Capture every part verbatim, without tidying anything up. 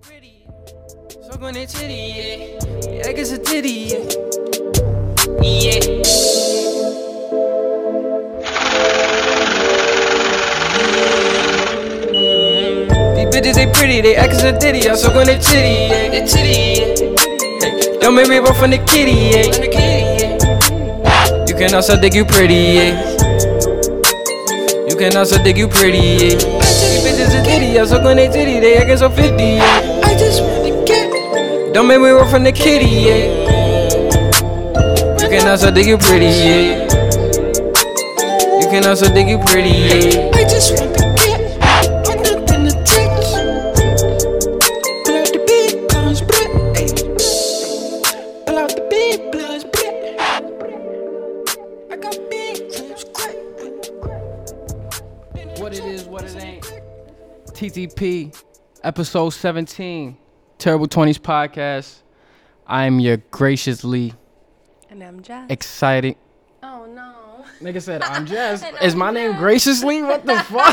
pretty. So gonna titty, yeah. I guess a titty, yeah. Bitches, they pretty, they act as a ditty. I'm so gonna titty, yeah. They titty, yeah. Don't make me roll from the kitty, yeah. You can also dig you pretty, yeah. You can also dig you pretty, yeah. These bitches a ditty, I'm so gonna titty. They act as a fifty, yeah. I just wanna get. Don't make me roll from the kitty, yeah. You can also dig you pretty, yeah. You can also dig you pretty, yeah. I just wanna get. T T P, episode seventeen, Terrible Twenties podcast. I am your graciously, and I'm Jess. Excited. Oh no! Nigga said I'm Jess. Is I'm my Jess. Name graciously? What the fuck?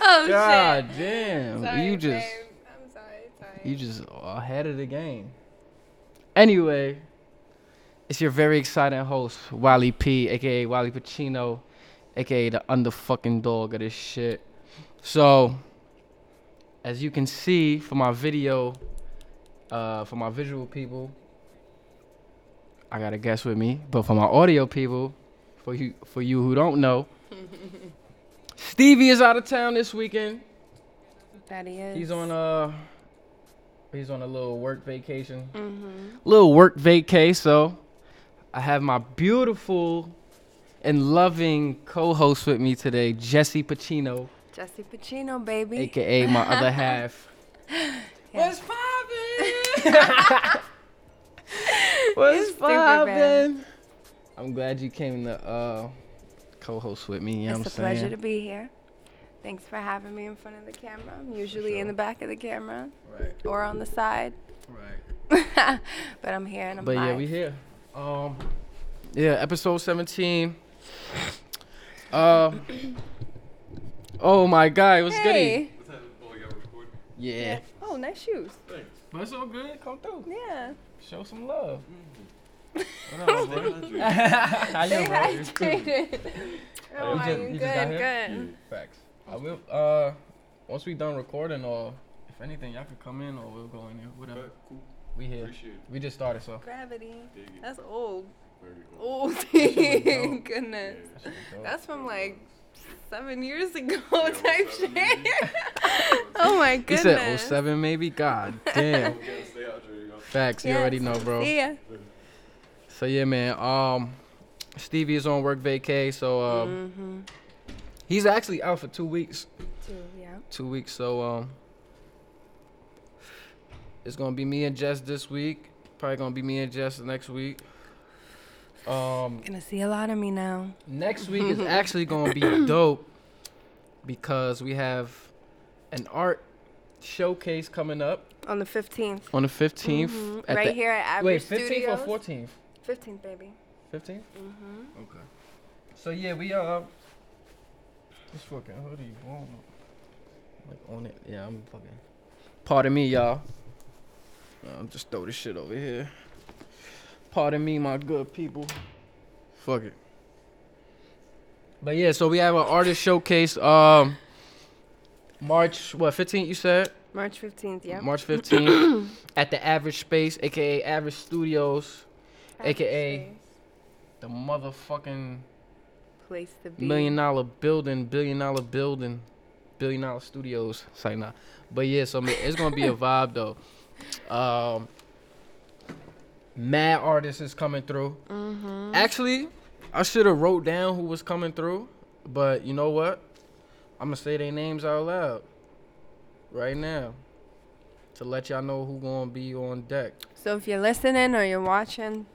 Oh God shit. Damn! Sorry, you just, babe. I'm sorry, sorry. You just ahead of the game. Anyway, it's your very exciting host, Wally P, aka Wally Pacino, aka the under fucking dog of this shit. So, as you can see from my video, uh, for my visual people, I got a guest with me. But for my audio people, for you for you who don't know, Stevie is out of town this weekend. That he is. He's on a he's on a little work vacation. Mm-hmm. Little work vacay. So, I have my beautiful and loving co-host with me today, Jesse Pacino. Jesse Pacino, baby. A K A my other half. What's poppin'? What's poppin'? I'm glad you came to uh, co-host with me. You know what I'm saying? It's a pleasure to be here. Thanks for having me in front of the camera. I'm usually sure. in the back of the camera. Right. Or on the side. Right. But I'm here and I'm But live. Yeah, we here. Um, yeah, episode seventeen. Um... Uh, Oh my God, what's hey. Goody? What's that? Oh, y'all recording? Yeah. yeah. Oh, nice shoes. Thanks. That's all good. Come through. Yeah. Show some love. Mm-hmm. What up, bro? How you, bro? You're hydrated. Oh, I'm good, you good. Yeah. Facts. I will, uh, once we done recording or if anything, y'all can come in or we'll go in there, whatever. Okay, cool. We here. Appreciate it. We just started, so. Gravity. That's old. Old. Goodness. Yeah, that's, that's from like... Seven years ago yeah, type seven, shit. Oh my goodness. He said oh seven maybe? God damn. Facts, yes. You already know, bro. Yeah. So yeah, man. Um, Stevie is on work vacay, so um, mm-hmm. he's actually out for two weeks. Two, yeah. Two weeks, so um, it's gonna be me and Jess this week. Probably gonna be me and Jess next week. Um, gonna see a lot of me now. Next week is actually gonna be dope because we have an art showcase coming up on the fifteenth. On the fifteenth, mm-hmm. at right the, here at Average Studios. Wait, fifteenth or fourteenth? Fifteenth, baby. Fifteenth. Mm-hmm. Okay. So yeah, we uh, this fucking hoodie, on, like on it. Yeah, I'm fucking. Pardon me, y'all. I'm just throw this shit over here. Pardon me, my good people. Fuck it. But yeah, so we have an artist showcase. Um, March what fifteenth? You said March fifteenth. Yeah. March fifteenth at the Average Space, aka Average Studios, Average aka Space. The motherfucking place to be. Million dollar building, billion dollar building, billion dollar studios. It's like nah. But yeah, so it's gonna be a vibe though. Um. Mad artists is coming through. Mm-hmm. Actually, I should have wrote down who was coming through, but you know what? I'm going to say their names out loud right now to let y'all know who going to be on deck. So if you're listening or you're watching,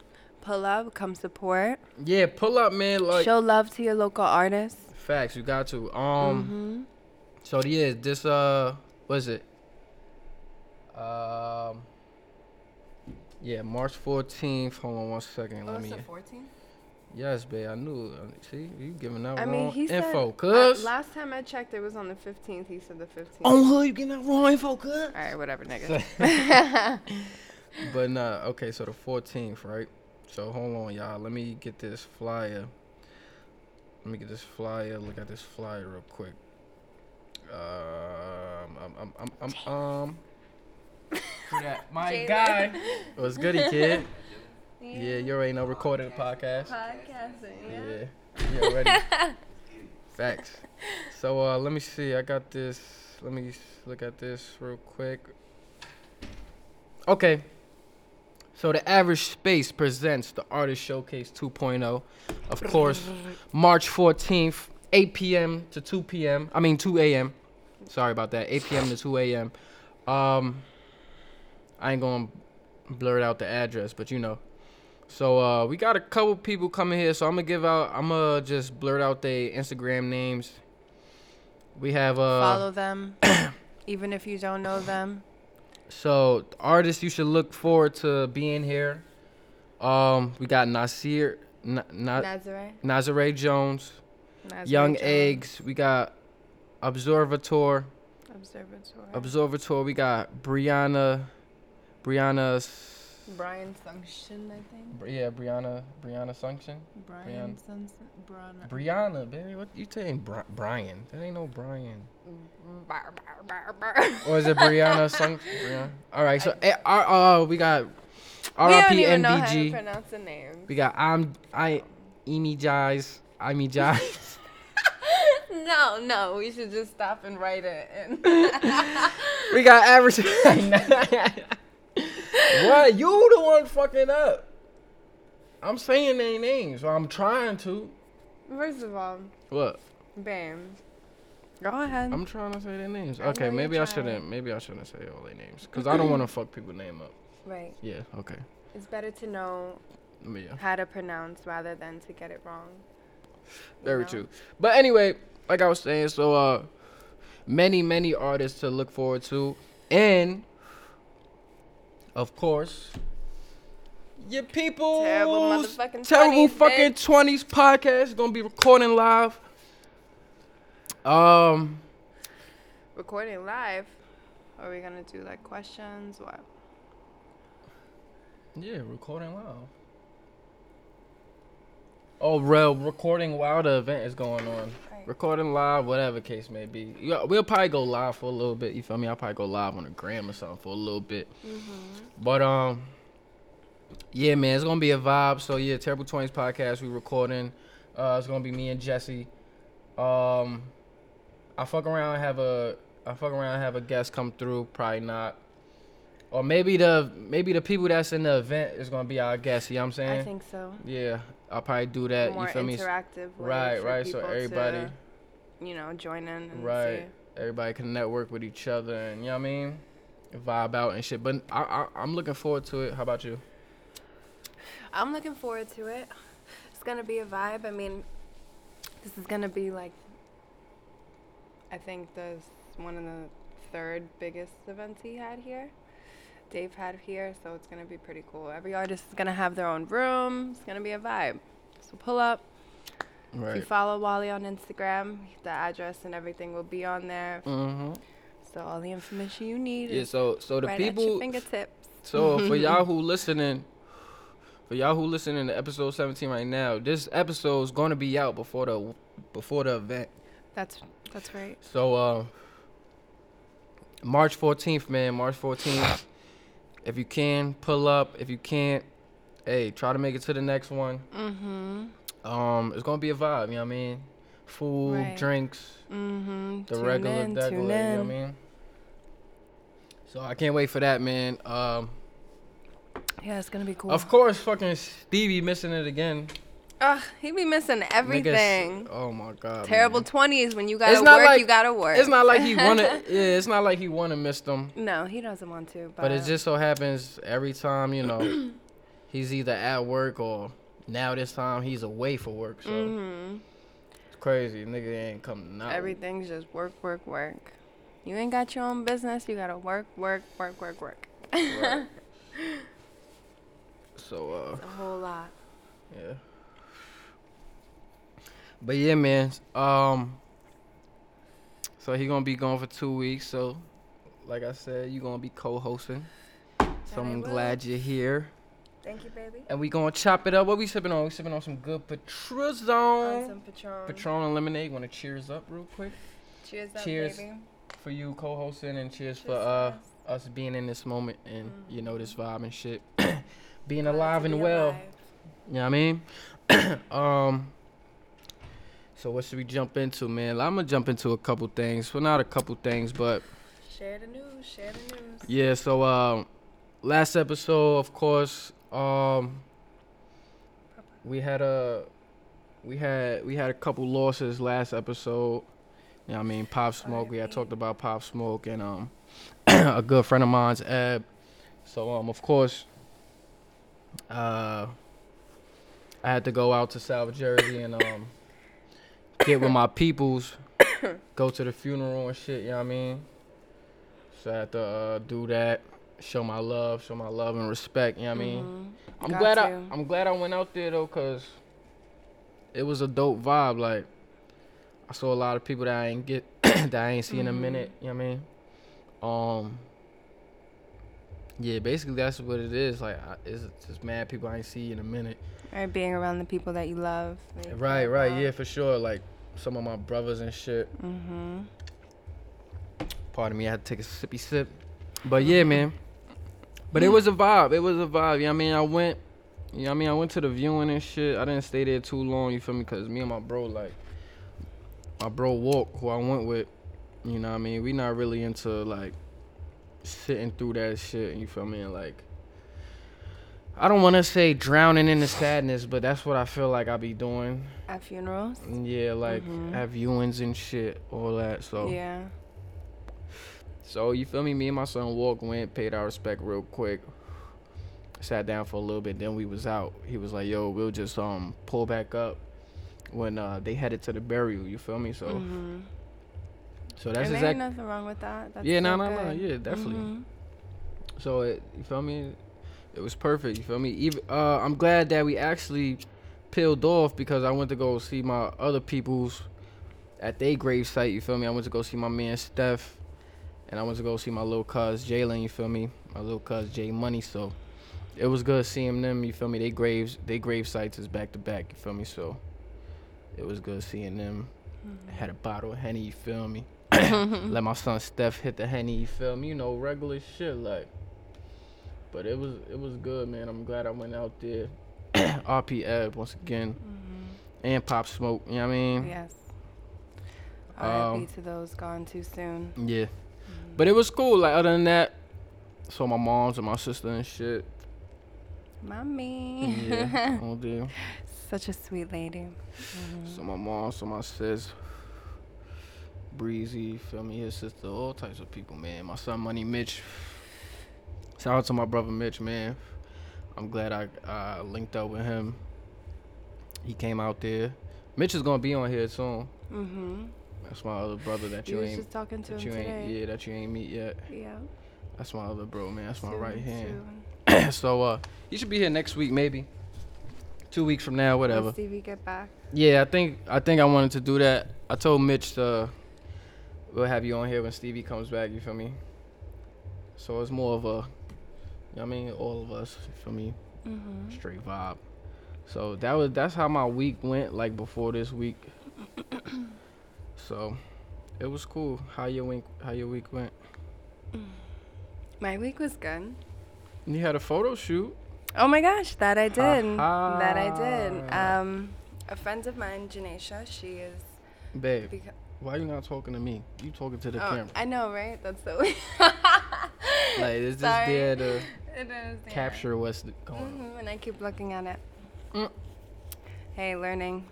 pull up, come support. Yeah, pull up, man. Like, show love to your local artists. Facts, you got to. Um. Mm-hmm. So yeah, this, uh, what is it? Um. Uh, Yeah, March fourteenth. Hold on one second. Oh, let me. Oh, it's the fourteenth? Yes, babe. I knew. See, you giving out I mean, wrong he info, said, cuz. I, last time I checked, it was on the fifteenth. He said the fifteenth. On who you getting out wrong info, cuz? All right, whatever, nigga. But nah, okay. So the fourteenth, right? So hold on, y'all. Let me get this flyer. Let me get this flyer. Look at this flyer real quick. Um, I'm, I'm, I'm, I'm um. Yeah, my Jaylen. Guy. What's goody, kid? Yeah. Yeah, you already know recording a podcast. Podcasting, yeah. Yeah, yeah, ready. Facts. So uh, let me see. I got this. Let me look at this real quick. Okay. So the Average Space presents the Artist Showcase two point oh. Of course, March fourteenth, eight p.m. to two p.m. I mean two a.m. Sorry about that. eight p.m. to two a.m. Um, I ain't gonna blurt out the address, but you know. So uh, we got a couple people coming here. So I'm gonna give out. I'm gonna just blurt out their Instagram names. We have uh, follow them, even if you don't know them. So, artists you should look forward to being here. Um, we got Nasir, Na- Na- Nazare. Nazare Jones, Nazare Young Jones. Eggs. We got Observator. Observator. Observator. We got Brianna. Brianna. Brian Sunction, I think. Yeah, Brianna. Brianna Sunction. Brian Sunction. Brianna. Brianna, baby. What you saying? Bri- Brian. That ain't no Brian. Bar, bar, bar, bar. Or is it Brianna Sunction? All right. So I, uh, uh, we got R R P N B G. We don't even know how to pronounce the name. We got I'm I, Emijize. Emijize. No, no. We should just stop and write it. And we got Average. What? You the one fucking up. I'm saying their names. So I'm trying to. First of all. What? Bam. Go ahead. I'm trying to say their names. I okay, maybe I shouldn't. Maybe I shouldn't say all their names. Because I don't want to fuck people's name up. Right. Yeah, okay. It's better to know yeah. how to pronounce rather than to get it wrong. Very know? True. But anyway, like I was saying, so uh, many, many artists to look forward to. And... Of course, your people's Terrible motherfucking Terrible twenties, fucking bitch. twenties podcast is going to be recording live. Um, Recording live? Are we going to do, like, questions? What? Yeah, recording live. Oh, real recording while the event is going on. Right. Recording live, whatever case may be. We'll probably go live for a little bit. You feel me? I'll probably go live on the gram or something for a little bit. Mm-hmm. But, um, yeah, man, it's going to be a vibe. So, yeah, Terrible Twenties podcast, we recording. Uh, it's going to be me and Jesse. Um, I fuck around and have a, I fuck around and have a guest come through. Probably not. Or maybe the, maybe the people that's in the event is going to be our guest. You know what I'm saying? I think so. Yeah. I'll probably do that. More you feel me? Interactive. Right, right. So everybody, to, you know, join in. And right. See. Everybody can network with each other, and you know what I mean, vibe out and shit. But I, I, I'm looking forward to it. How about you? I'm looking forward to it. It's gonna be a vibe. I mean, this is gonna be like, I think the one of the third biggest events he had here. Dave had here, so it's going to be pretty cool. Every artist is going to have their own room. It's going to be a vibe. So pull up. Right. If you follow Wally on Instagram, the address and everything will be on there. Mm-hmm. So all the information you need yeah, is so, so the right people, at your fingertips. So for y'all who listening, for y'all who listening to episode seventeen right now, this episode is going to be out before the before the event. That's that's right. So uh, March fourteenth, man, March fourteenth. If you can, pull up. If you can't, hey, try to make it to the next one. Mm-hmm. Um, it's going to be a vibe, you know what I mean? Food, right. Drinks, mm-hmm. the tune regular, in, degular, you in. Know what I mean? So I can't wait for that, man. Um, yeah, it's going to be cool. Of course, fucking Stevie missing it again. Ugh, he be missing everything. Niggas, oh, my God. Terrible twenties when you got to work, like, you got to work. It's not like he want to yeah, it's not like he want to miss them. No, he doesn't want to. But, but it just so happens every time, you know, he's either at work or now this time he's away for work. So mm-hmm. It's crazy. Nigga ain't come now. Everything's just work, work, work. You ain't got your own business. You got to work, work, work, work, work. Right. So, uh. It's a whole lot. Yeah. But yeah, man. Um, so he gonna be gone for two weeks. So, like I said, you gonna be co-hosting. So I'm glad you're here. Thank you, baby. And we gonna chop it up. What we sipping on? We sipping on some good Patrizon. On some Patron. Patron and lemonade. Wanna cheers up real quick? Cheers up, cheers baby. For you co-hosting, and cheers, cheers for uh, us. us being in this moment and mm-hmm. you know, this vibe and shit. being glad alive be and well. Alive. You know what I mean? um. So what should we jump into, man? I'm gonna jump into a couple things. Well, not a couple things, but share the news. Share the news. Yeah. So um, last episode, of course, um, we had a we had we had a couple losses last episode. You know what I mean? Pop Smoke. We had talked about Pop Smoke and um, a good friend of mine's Ab. So um, of course, uh. I had to go out to South Jersey and um, get with my peoples, go to the funeral and shit, you know what I mean? So I had to uh, do that, show my love, show my love and respect, you know what I mean? Mm-hmm. I'm Got glad to. I I'm glad I went out there, though, because it was a dope vibe. Like, I saw a lot of people that I ain't get, that I ain't see in mm-hmm. a minute, you know what I mean? Um, yeah, basically that's what it is. Like, I, it's just mad people I ain't see in a minute. Or being around the people that you love. Like, right, right, love. Yeah, for sure. Like, some of my brothers and shit. Mm-hmm. Pardon me, I had to take a sippy sip. But yeah, man. But it was a vibe. It was a vibe. You know what I mean? I went, you know what I mean? I went to the viewing and shit. I didn't stay there too long, you feel me? Because me and my bro, like, my bro Walk, who I went with, you know what I mean? We not really into, like, sitting through that shit, you feel me? And, like, I don't want to say drowning in the sadness, but that's what I feel like I be doing. At funerals? Yeah, like, mm-hmm. at viewings and shit, all that, so. Yeah. So, you feel me? Me and my son Walk went, paid our respect real quick, sat down for a little bit, then we was out. He was like, yo, we'll just um pull back up when uh, they headed to the burial, you feel me? So, mm-hmm. so that's exactly. Ain't nothing wrong with that. That's yeah, no, no, no, yeah, definitely. Mm-hmm. So, it, you feel me? It was perfect, you feel me? Even uh, I'm glad that we actually peeled off because I went to go see my other peoples at their gravesite, you feel me? I went to go see my man Steph, and I went to go see my little cuz Jalen, you feel me? My little cuz J Money, so it was good seeing them, you feel me? They graves, they gravesites is back to back, you feel me? So it was good seeing them. Mm-hmm. I had a bottle of Henny, you feel me? Let my son Steph hit the Henny, you feel me? You know, regular shit, like. But it was it was good, man. I'm glad I went out there. R P Ebb, once again. Mm-hmm. And Pop Smoke, you know what I mean? Yes. R I P um, to those gone too soon. Yeah. Mm-hmm. But it was cool. Like, other than that, saw my moms and my sister and shit. Mommy. Yeah, oh dear. Such a sweet lady. Mm-hmm. So my mom, so my sis, Breezy, feel me, his sister, all types of people, man. My son Money Mitch. Shout out to my brother Mitch, man. I'm glad I uh, linked up with him. He came out there. Mitch is gonna be on here soon. Mm-hmm. That's my other brother that you, you ain't. You was just talking to him you today. Ain't, yeah, that you ain't meet yet. Yeah. That's my other bro, man. That's my soon, right hand. so uh, he should be here next week, maybe. Two weeks from now, whatever. Let Stevie get back. Yeah, I think I think I wanted to do that. I told Mitch to we'll have you on here when Stevie comes back. You feel me? So it's more of a. I mean, all of us, for me, mm-hmm. straight vibe. So that was that's how my week went, like, before this week. So it was cool. How your week? How your week went? My week was good. And you had a photo shoot. Oh my gosh, that I did. Uh-huh. That I did. Um, a friend of mine, Janasha, she is. Babe, beca- why are you not talking to me? You talking to the oh, camera? I know, right? That's the way. Like, it's just there to capture what's going on. Mm-hmm, and I keep looking at it. Mm. Hey, learning.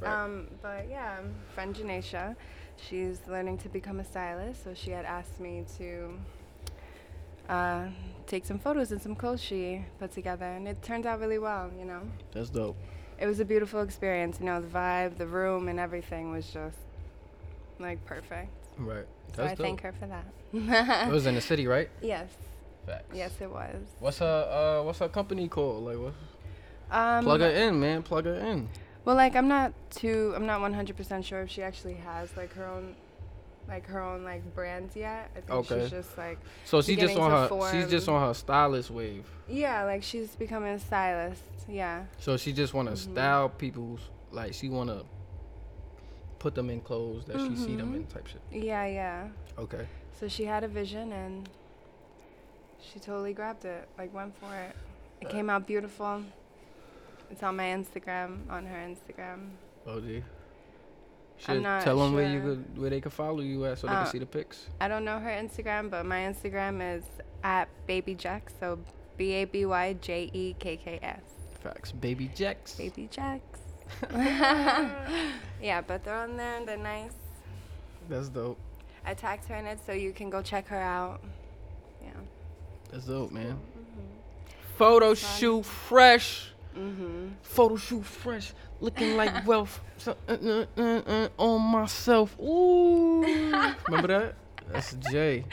Right. Um, but yeah, friend Janasha, she's learning to become a stylist, so she had asked me to uh, take some photos and some clothes she put together, and it turned out really well, you know? That's dope. It was a beautiful experience, you know, the vibe, the room, and everything was just, like, perfect. Right. So That's I dope. Thank her for that. It was in the city, right? Yes. Facts. Yes, it was. What's her uh, What's her company called? Like, what? Um, plug her in, man. Plug her in. Well, like, I'm not too, I'm not one hundred percent sure if she actually has, like, her own, like, her own, like, brands yet. I think okay. she's just, like, so she's just on her, form. she's just on her stylist wave. Yeah, like, she's becoming a stylist, yeah. So she just want to mm-hmm. style people's, like, she want to put them in clothes that mm-hmm. she see them in type shit. Yeah, yeah. Okay. So she had a vision, and she totally grabbed it, like, went for it. It came out beautiful. It's on my Instagram, on her Instagram. Oh, gee. Should tell them sure. where you could, where they can follow you at, so uh, they can see the pics. I don't know her Instagram, but my Instagram is at Baby Jax, so B A B Y J E K K S. Facts, Baby Jax. Baby Jax. Yeah, but they're on there and they're nice. That's dope. I tagged her in it, so you can go check her out. Yeah. That's dope, man. Mm-hmm. Photo shoot fresh. Mm-hmm. Photo shoot fresh, looking like wealth so, uh, uh, uh, uh, on myself. Ooh, remember that? That's Jay.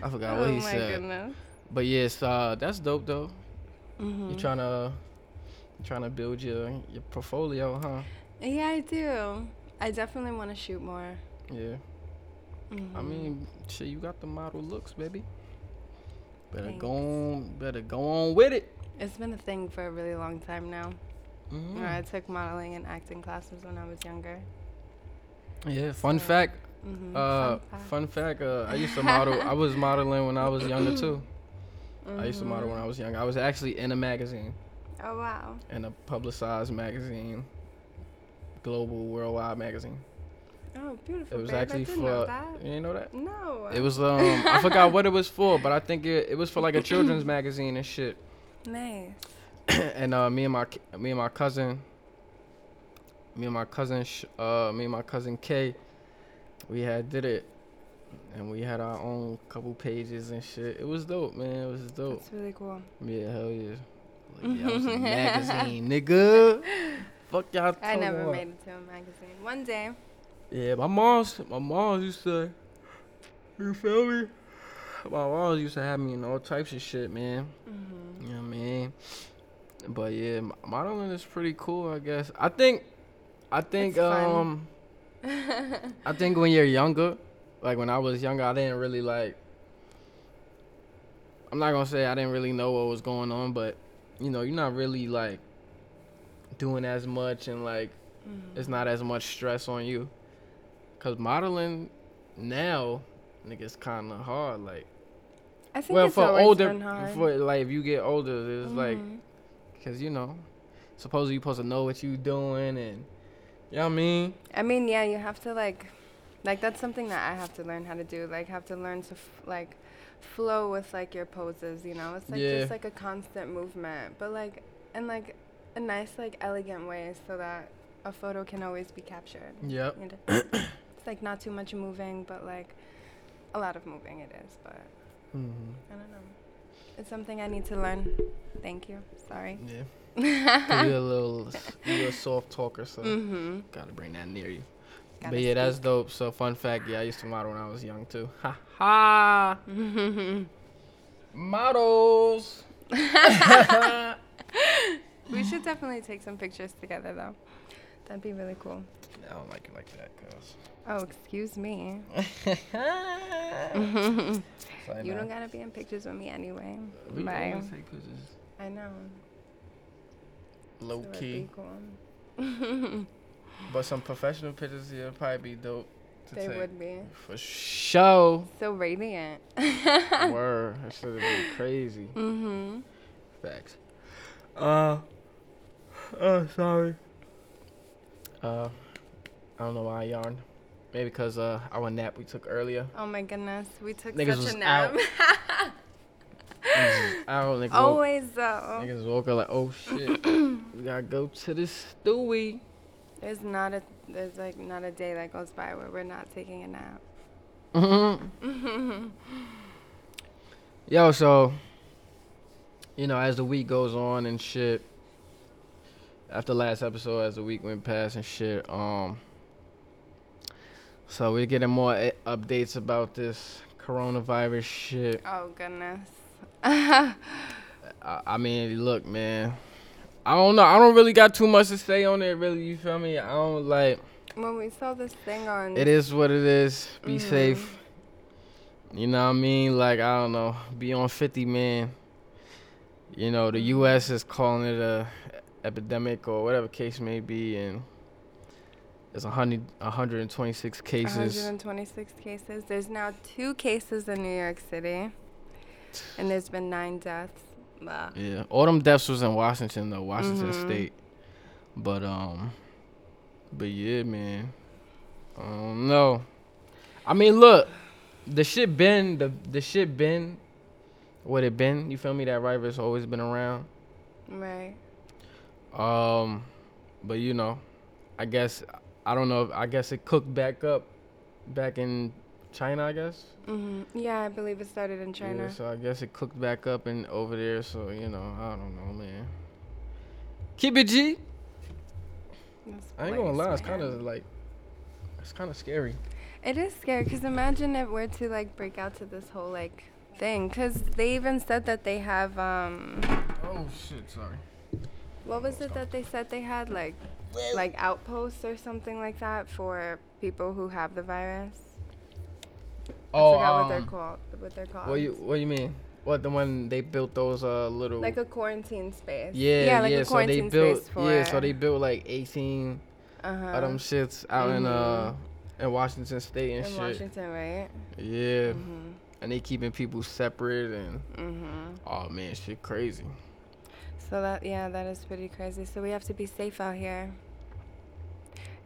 I forgot oh what he said. Oh my goodness! But yes, uh, that's dope though. Mm-hmm. You're trying to, you're trying to build your your portfolio, huh? Yeah, I do. I definitely want to shoot more. Yeah. Mm-hmm. I mean, shit, you got the model looks, baby. Better Thanks. go on. Better go on with it. It's been a thing for a really long time now. Mm-hmm. You know, I took modeling and acting classes when I was younger. Yeah, fun so, fact. Mm-hmm, uh, fun fact. Fun fact. Uh, I used to model. I was modeling when I was younger too. Mm-hmm. I used to model when I was younger. I was actually in a magazine. Oh wow. In a publicized magazine, global, worldwide magazine. Oh, beautiful. It was babe. actually I didn't for. Know that. You didn't know that? No. It was um. I forgot what it was for, but I think it it was for like a children's magazine and shit. Nice. And uh, me and my me and my cousin, me and my cousin, uh, me and my cousin Kay, we had did it, and we had our own couple pages and shit. It was dope, man. It was dope. It's really cool. Yeah, hell yeah. Like, yeah, I was in a magazine, nigga. Fuck y'all. I never about. made it to a magazine. One day. Yeah, my mom's my mom's used to. You feel me? My mom's used to have me in all types of shit, man. Mm-hmm. You know what I mean? But yeah, modeling is pretty cool, I guess. I think, I think, it's um, I think when you're younger, like when I was younger, I didn't really like. I'm not gonna say I didn't really know what was going on, but you know, you're not really like doing as much, and like mm-hmm. it's not as much stress on you, 'cause modeling now. Nigga, it's kind of hard, like. I think well, it's for always older, been hard. For like, if you get older, it's mm-hmm. like, because you know, supposedly you're supposed to know what you're doing, and you know what I mean. I mean, yeah, you have to like, like that's something that I have to learn how to do. Like, have to learn to f- like, flow with like your poses. You know, it's like yeah. just like a constant movement, but like, and like a nice, like elegant way, so that a photo can always be captured. Yep. You know? It's like not too much moving, but like. A lot of moving it is, but mm-hmm. I don't know. It's something I need to learn. Thank you. Sorry. Yeah. You're a little, you're a soft talker, so mm-hmm. gotta bring that near you. Gotta but yeah, speak. That's dope. So fun fact, yeah, I used to model when I was young too. Ha ha. Models. We should definitely take some pictures together, though. That'd be really cool. I don't like it like that, cause. Oh, excuse me. You don't gotta be in pictures with me anyway. We Bye. Always take pictures. I know. Low so key. Cool. But some professional pictures here probably be dope. To they take. would be. For sure. So radiant. Word. That should have been crazy. Mm-hmm. Facts. Uh. Oh, sorry. Uh, I don't know why I yarned. Maybe because uh, our nap we took earlier. Oh my goodness, we took niggas such was a nap. Out. Niggas out, niggas Always woke, though. Niggas woke up like, oh shit, we gotta go to this stewie. There's not a, there's like not a day that goes by where we're not taking a nap. Mm-hmm. Yo, so you know, as the week goes on and shit. After last episode, as the week went past and shit, um, so we're getting more a- updates about this coronavirus shit. Oh, goodness. I, I mean, look, man, I don't know. I don't really got too much to say on it, really. You feel me? I don't like. When we saw this thing on. It is what it is. Be mm-hmm. safe. You know what I mean? Like, I don't know. Be on fifty, man. You know, the U S is calling it a epidemic or whatever case may be. And there's one hundred, one hundred twenty-six cases. one hundred twenty-six cases. There's now two cases in New York City. And there's been nine deaths. Blah. Yeah. All them deaths was in Washington, though. Washington mm-hmm. State. But, um, but yeah, man. I don't know. I mean, look. The shit been, the the shit been, what it been, you feel me? That rivalry's always been around. Right. Um, but, you know, I guess, I don't know, if, I guess it cooked back up back in China, I guess? Mm-hmm. Yeah, I believe it started in China. Yeah, so I guess it cooked back up and over there, so, you know, I don't know, man. Keep it G. I ain't gonna lie, it's kind of like, it's kind of scary. It is scary, because imagine if we're to, like, break out to this whole, like, thing. Because they even said that they have, um... Oh, shit, sorry. What was it that they said they had? Like, like outposts or something like that for people who have the virus? Oh, I forgot um, what they're called. What they're called. What do you, what you mean? What, the one they built those uh, little... Like a quarantine space. Yeah, yeah, like yeah, a quarantine so they built, space for... Yeah, so they built, like, eighteen uh-huh. of them shits out mm-hmm. in, uh... in Washington State and in shit. In Washington, right? Yeah. Mm-hmm. And they keeping people separate and... Mm-hmm. Oh, man, shit crazy. So, that yeah, that is pretty crazy. So, we have to be safe out here.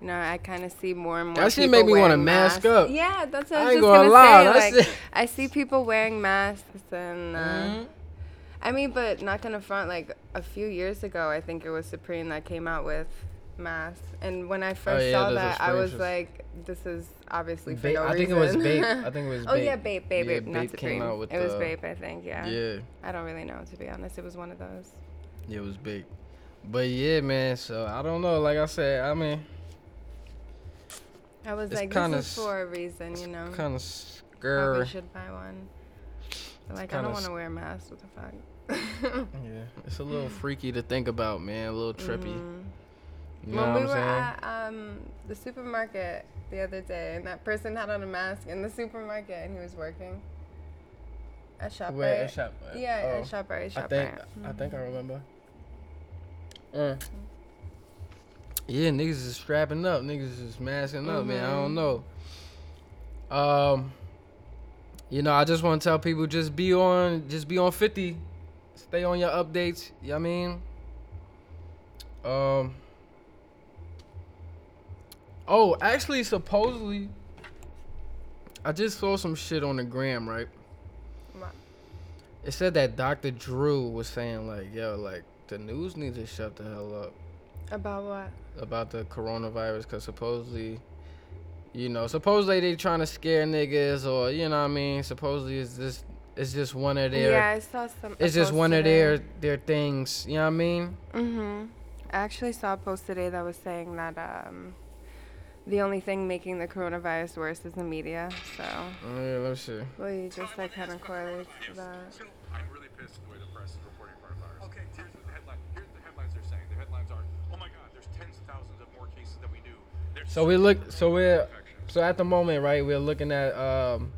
You know, I kind of see more and more that people shit make me want to mask up. Yeah, that's what I, I was just going to say. That's like, I see people wearing masks and... Uh, mm-hmm. I mean, but not going to front, like, a few years ago, I think it was Supreme that came out with... Mask, and when I first oh, yeah, saw that, I was like, "This is obviously for ba- no I reason." I think it was Bape. I think it was. Bape. Oh yeah, Bape, Bape, yeah, Bape not Bape came out with it the was Bape, I think. Yeah. Yeah. I don't really know, to be honest. It was one of those. Yeah, it was Bape, but yeah, man. So I don't know. Like I said, I mean, I was like, "This is s- for a reason," you know. Kind of scary. Probably should buy one. But, like, I don't want to wear a mask. What the fuck? Yeah, it's a little freaky to think about, man. A little trippy. Mm-hmm. You know when we were saying? at um, the supermarket the other day, and that person had on a mask in the supermarket, and he was working at ShopRite. Wait, at ShopRite. Yeah, oh. at ShopRite, ShopRite. I think, mm-hmm. I think I remember. Mm. Yeah, niggas is strapping up. Niggas is masking mm-hmm. up, man. I don't know. Um, you know, I just want to tell people, just be on, just be on fifty. Stay on your updates. You know what I mean? Um... Oh, actually, supposedly, I just saw some shit on the gram, right? What? It said that Doctor Drew was saying, like, yo, like, the news needs to shut the hell up. About what? About the coronavirus, because supposedly, you know, supposedly they trying to scare niggas or, you know what I mean? Supposedly it's just, it's just one of their... Yeah, I saw some... It's just one today. of their, their things, you know what I mean? Mm-hmm. I actually saw a post today that was saying that, um... the only thing making the coronavirus worse is the media, so... Oh, yeah, let's see. Well, you just, like, kind of correlates to that. I'm really pissed the way the press is reporting coronavirus. Okay, here's what the headline. Here's the headlines they're saying. The headlines are, oh, my God, there's tens of thousands of more cases than we do. There's so we look... So we're... So at the moment, right, we're looking at, um...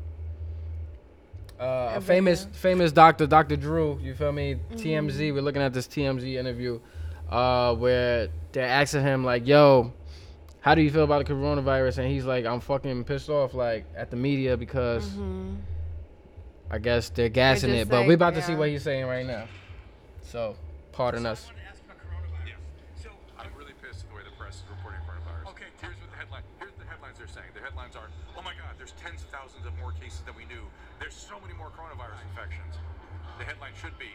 Uh, a famous, famous doctor, Dr. Drew, you feel me? Mm-hmm. T M Z, we're looking at this T M Z interview, uh, where they're asking him, like, yo... How do you feel about the coronavirus? And he's like, I'm fucking pissed off, like, at the media because mm-hmm. I guess they're gassing it. Like, but we're about yeah. to see what he's saying right now. So, pardon so us. I want to ask about coronavirus. Yeah. So, I'm really pissed at the way the press is reporting coronavirus. Okay, here's what the headline. Here's the headlines they're saying. The headlines are, oh, my God, there's tens of thousands of more cases than we knew. There's so many more coronavirus infections. The headline should be,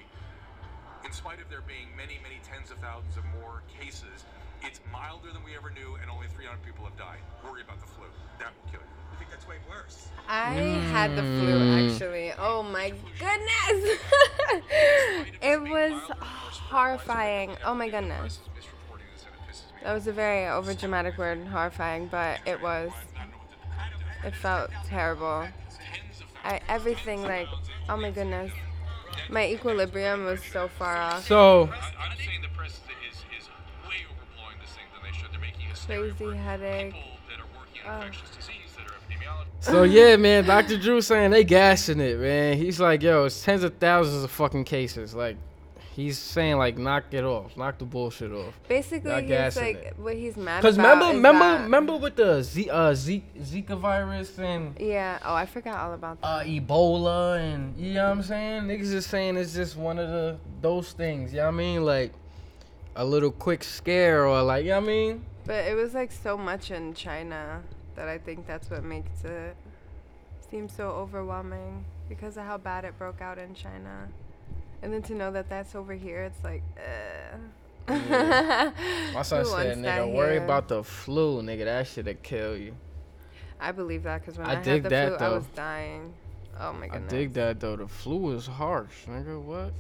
in spite of there being many, many tens of thousands of more cases, it's milder than we ever knew, and only three hundred people have died. Worry about the flu. That will kill you. I think that's way worse. I mm. had the flu, actually. Oh, my goodness. It was horrifying. Oh, my goodness. That was a very overdramatic word, horrifying, but it was. It felt terrible. I, everything, like, oh, my goodness. My equilibrium was so far off. So. I'm saying the press is is way overblowing this thing than they should. They're making a crazy headache. People that are working on infectious disease that are epidemiologists. So yeah, man, Doctor Drew saying they gassing it, man. He's like, yo, it's tens of thousands of fucking cases. Like, he's saying like, knock it off, knock the bullshit off. Basically, he's like, it. what he's mad about. Cause remember, is remember, that remember with the Z, uh, Z, Zika virus and yeah, oh, I forgot all about that. Uh, Ebola and you know what I'm saying. Niggas is saying it's just one of the those things. You know what I mean? Like a little quick scare or like, you know what I mean? But it was like so much in China that I think that's what makes it seem so overwhelming because of how bad it broke out in China. And then to know that that's over here, it's like, uh. Yeah. My son said, nigga, worry here? about the flu, nigga. That shit'll kill you. I believe that because when I, I had the that, flu, though. I was dying. Oh, my goodness. I dig that, though. The flu is harsh, nigga. What?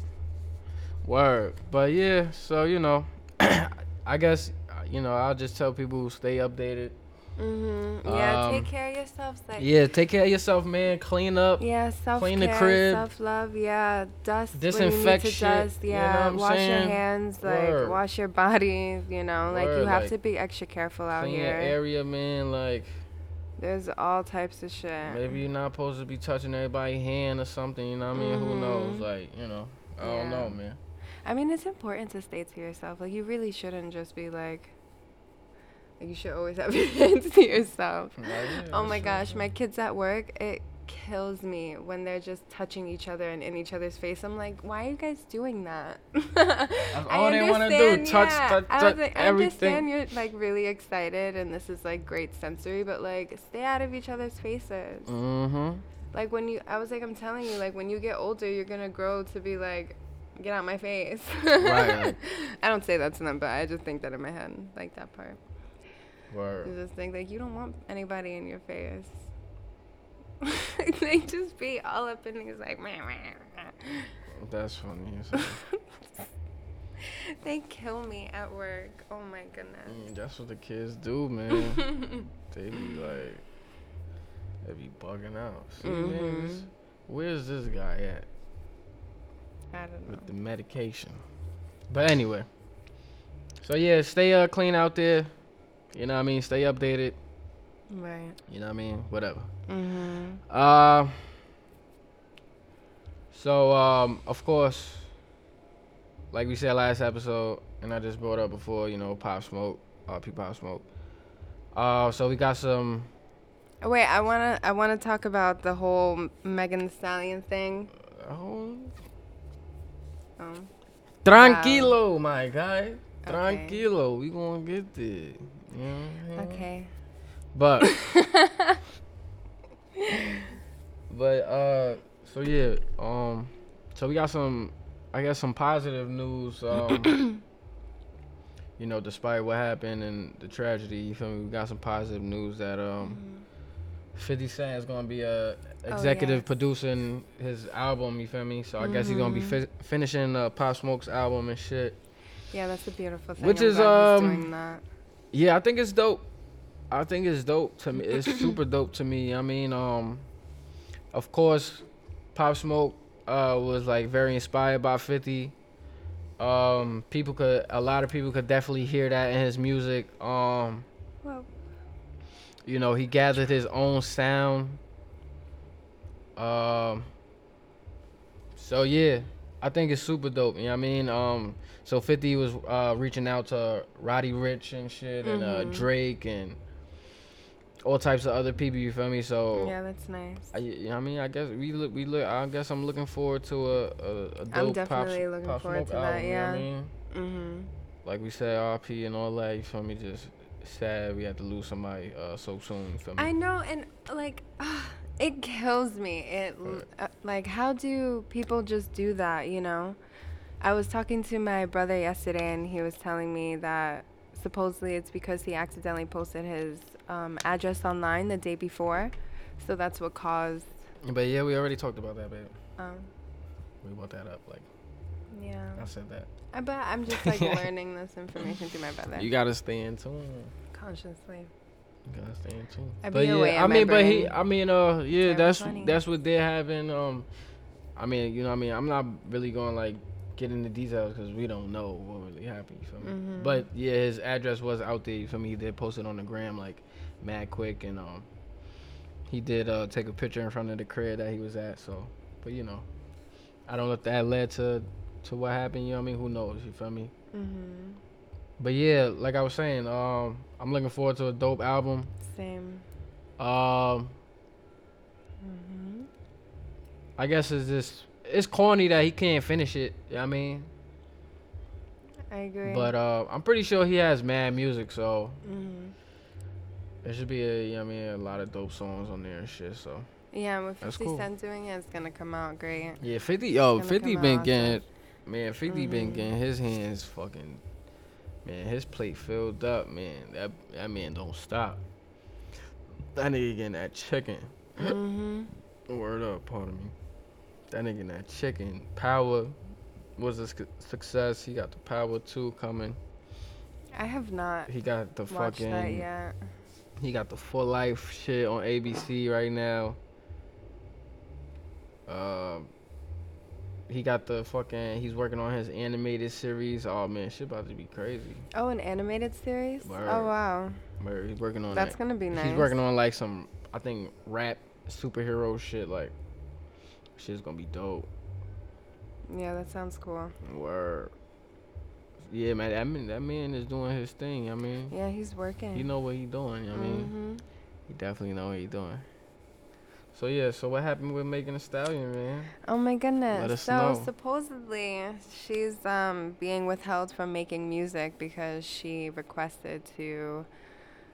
Word. But, yeah, so, you know, I guess, you know, I'll just tell people stay updated. Mm-hmm. Yeah, um, take care of yourself. Like, yeah, take care of yourself, man. Clean up. Yeah, self-care, clean the crib. Self-love. Yeah, dust. Disinfect shit. Dust, yeah, you know wash saying? your hands. Like, Word. wash your body. You know, like Word. you have like, to be extra careful out clean here. Clean your area, man. Like, there's all types of shit. Maybe you're not supposed to be touching everybody's hand or something. You know what I mean? Mm-hmm. Who knows? Like, you know, I yeah. don't know, man. I mean, it's important to stay to yourself. Like, you really shouldn't just be like. You should always have your hands to yourself. Right, yeah, oh my gosh, my kids at work, it kills me when they're just touching each other and in each other's face. I'm like, why are you guys doing that? That's all I they want to do. Touch, yeah. touch, touch, I was like, I everything. understand you're like really excited and this is like great sensory, but like stay out of each other's faces. Mm-hmm. Like when you, I was like, I'm telling you, like when you get older, you're going to grow to be like, get out my face. Right. I don't say that to them, but I just think that in my head, like that part. Word. You just think like you don't want anybody in your face. They just be all up in these like. Meh, meh. That's funny. They kill me at work. Oh my goodness. Mm, that's what the kids do, man. They be like, they be bugging out. See, mm-hmm. niggas, where's this guy at? I don't know. With the medication. But anyway. So yeah, stay uh, clean out there. You know what I mean? Stay updated. Right. You know what I mean? Whatever. Mm-hmm. Uh, so, um, of course, like we said last episode, and I just brought up before, you know, Pop Smoke, R P Pop Smoke. Uh, so we got some... Wait, I wanna, I wanna talk about the whole Megan Thee Stallion thing. Oh. Oh. Tranquilo, wow. my guy. Tranquilo. Okay. We gonna get there. Mm-hmm. Okay. But but uh so yeah, um so we got some I guess some positive news, um you know, despite what happened and the tragedy, you feel me, we got some positive news that um mm-hmm. fifty Cent is gonna be a executive oh, yes. producing his album, you feel me? So I mm-hmm. guess he's gonna be fi- finishing uh, Pop Smoke's album and shit. Yeah, that's a beautiful thing. Which I'm is um doing that. Yeah, I think it's dope. I think it's dope to me. It's super dope to me. I mean, um, of course, Pop Smoke uh, was like very inspired by fifty. Um, people could, a lot of people could definitely hear that in his music. Um, well, you know, he gathered his own sound. Um, so yeah, I think it's super dope. You know what I mean? Um. So fifty was uh, reaching out to Roddy Ricch and shit, mm-hmm. and uh, Drake and all types of other people. You feel me? So yeah, that's nice. I, you know what I mean, I guess we look. We look. I guess I'm looking forward to a a, a dope I'm definitely Pop, looking Pop forward Smoke to album, that. Yeah. You know what I mean? Mm-hmm. Like we said, R P and all that. You feel me? Just sad we had to lose somebody uh, so soon. You feel me? I know, and like. Uh, it kills me. It uh, like, how do people just do that? You know. I was talking to my brother yesterday, and he was telling me that supposedly it's because he accidentally posted his um, address online the day before, so that's what caused. But yeah, we already talked about that, babe. Um, we brought that up, like. Yeah. I said that. I but I'm just like learning this information through my brother. You gotta stay in tune. Consciously. You gotta stay in tune. I but yeah, I mean, but he, I mean, uh, yeah, that's that's what they're having. Um, I mean, you know what I mean? I'm not really going, like, get into details because we don't know what really happened, you feel me? Mm-hmm. But, yeah, his address was out there, you feel me? He did post it on the gram, like, mad quick, and um, he did uh, take a picture in front of the crib that he was at, so, but, you know, I don't know if that led to, to what happened, you know what I mean? Who knows, you feel me? Mm-hmm. But, yeah, like I was saying, um, I'm looking forward to a dope album. Same. Um... Mm-hmm. I guess it's just it's corny that he can't finish it. You know what I mean? I agree. But uh, I'm pretty sure he has mad music, so mm-hmm. there should be a, you know what I mean, a lot of dope songs on there and shit. So yeah, and with fifty cool. Cent doing it, it's gonna come out great. Yeah, fifty. Yo, fifty been getting awesome. man. fifty mm-hmm. been getting his hands fucking man. His plate filled up, man. That that man don't stop. That nigga getting that chicken. Mm-hmm. Word up, pardon me. That nigga and that chicken. Power was a sc- success. He got the Power two coming. I have not. He got the watched fucking. That yet. He got the Full Life shit on A B C right now. Uh, he got the fucking. He's working on his animated series. Oh man, shit about to be crazy. Oh, an animated series. Word. Oh wow. Word. He's working on. That's that. Gonna be nice. He's working on like some. I think rap superhero shit, like, shit's gonna be dope. Yeah, that sounds cool. Word. Yeah, man, I mean, that man is doing his thing, I mean. Yeah, he's working. He know what he doing, I mean. Mm-hmm. He definitely know what he doing. So, yeah, so what happened with Megan Thee Stallion, man? Oh, my goodness. Let us so, know. Supposedly, she's um, being withheld from making music because she requested to...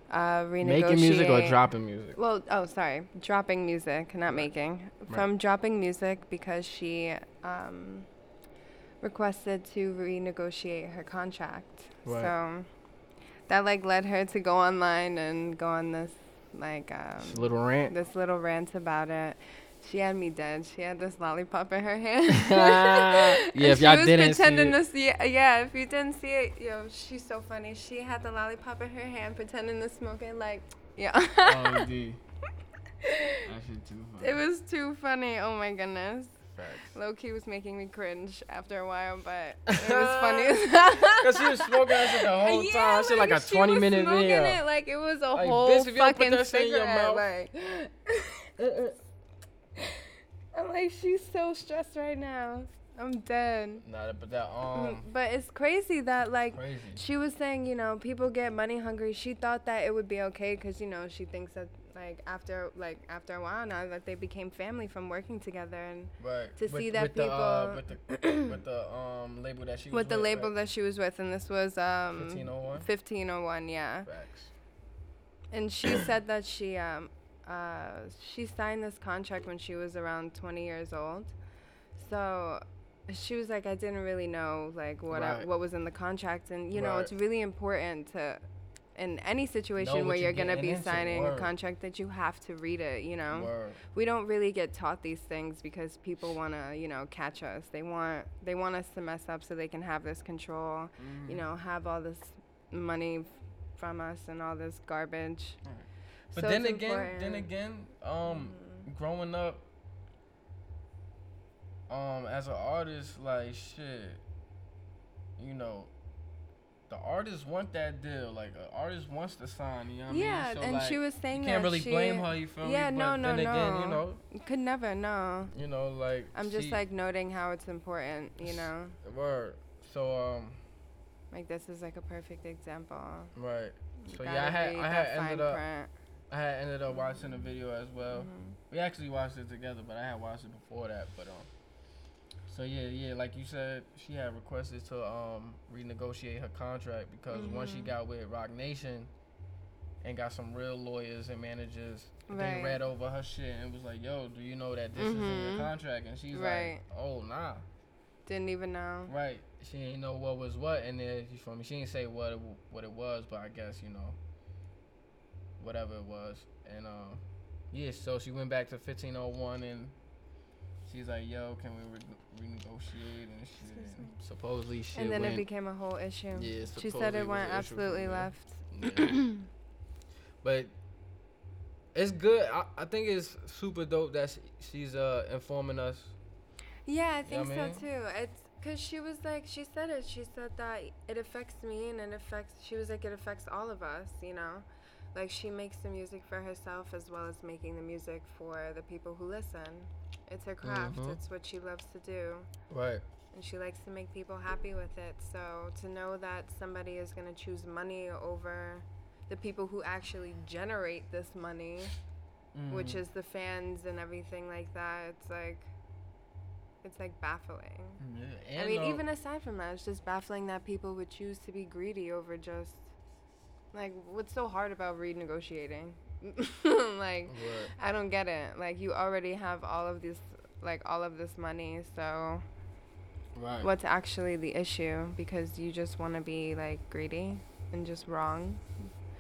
Uh, making music or dropping music? Well, oh, sorry. Dropping music, not right. making. From right. dropping music because she um, requested to renegotiate her contract. Right. So that, like, led her to go online and go on this, like... Um, this little rant? This little rant about it. She had me dead. She had this lollipop in her hand. yeah, if y'all didn't see it. To see it. Yeah, if you didn't see it, yo, she's so funny. She had the lollipop in her hand, pretending to smoke it, like, yeah. Oh, dude. That shit too funny. It was too funny. Oh, my goodness. Facts. Low-key was making me cringe after a while, but it was funny. Because she was smoking that shit the whole yeah, time. That shit like, like a twenty-minute video. She was smoking it like it was a like, whole bitch, if you fucking put that cigarette. In your mouth. Like, uh-uh. I'm like, she's so stressed right now. I'm dead. Nah, but that um. But it's crazy that like crazy. She was saying, you know, people get money hungry. She thought that it would be okay because you know she thinks that like after like after a while now that they became family from working together and right. to with, see that with people. The, uh, with the with the um label that she was with the with, label right? that she was with, and this was um. fifteen oh one fifteen oh one, yeah. Facts. And she said that she um. Uh, she signed this contract when she was around twenty years old. So she was like, I didn't really know like what right. I, what was in the contract. And, you right. know, it's really important to, in any situation where you're going to be signing a contract, that you have to read it, you know. Word. We don't really get taught these things because people want to, you know, catch us. They want they want us to mess up so they can have this control, mm. you know, have all this money f- from us and all this garbage. Right. But so then again, important. then again, um, mm. growing up, um, as an artist, like shit, you know, the artists want that deal. Like, an artist wants to sign. You know what yeah, I mean? Yeah, so, and like, she was saying that you can't that really she, blame her. You feel yeah, me? Yeah, no, no, then no. Again, you know, could never, no. You know, like I'm just she, like noting how it's important. You know. Word. So um. Like this is like a perfect example. Right. So yeah, I had I had ended up. Print. I had ended up watching the video as well. Mm-hmm. We actually watched it together, but I had watched it before that. But um, so yeah, yeah, like you said, she had requested to um renegotiate her contract because mm-hmm. once she got with Roc Nation and got some real lawyers and managers, right. they read over her shit and was like, "Yo, do you know that this mm-hmm. is in your contract?" And she's right. like, "Oh nah, didn't even know." Right, she didn't know what was what, and then you feel me? She didn't say what it, what it was, but I guess you know. Whatever it was, and um, yeah. So she went back to fifteen oh one, and she's like, "Yo, can we re- renegotiate?" And shit. And supposedly, she and then went, it became a whole issue. Yeah, she said it went absolutely left. Yeah. But it's good. I, I think it's super dope that she, she's uh informing us. Yeah, I think you know so mean? too. It's because she was like, she said it. She said that it affects me and it affects, she was like, it affects all of us, you know? Like, she makes the music for herself as well as making the music for the people who listen. It's her craft. Mm-hmm. It's what she loves to do. Right. And she likes to make people happy with it. So to know that somebody is going to choose money over the people who actually generate this money, mm. which is the fans and everything like that, it's like, it's like baffling. Yeah, I mean, no. even aside from that, it's just baffling that people would choose to be greedy over just, like, what's so hard about renegotiating? Like, what? I don't get it. Like, you already have all of this, like, all of this money, so... Right. What's actually the issue? Because you just want to be, like, greedy and just wrong.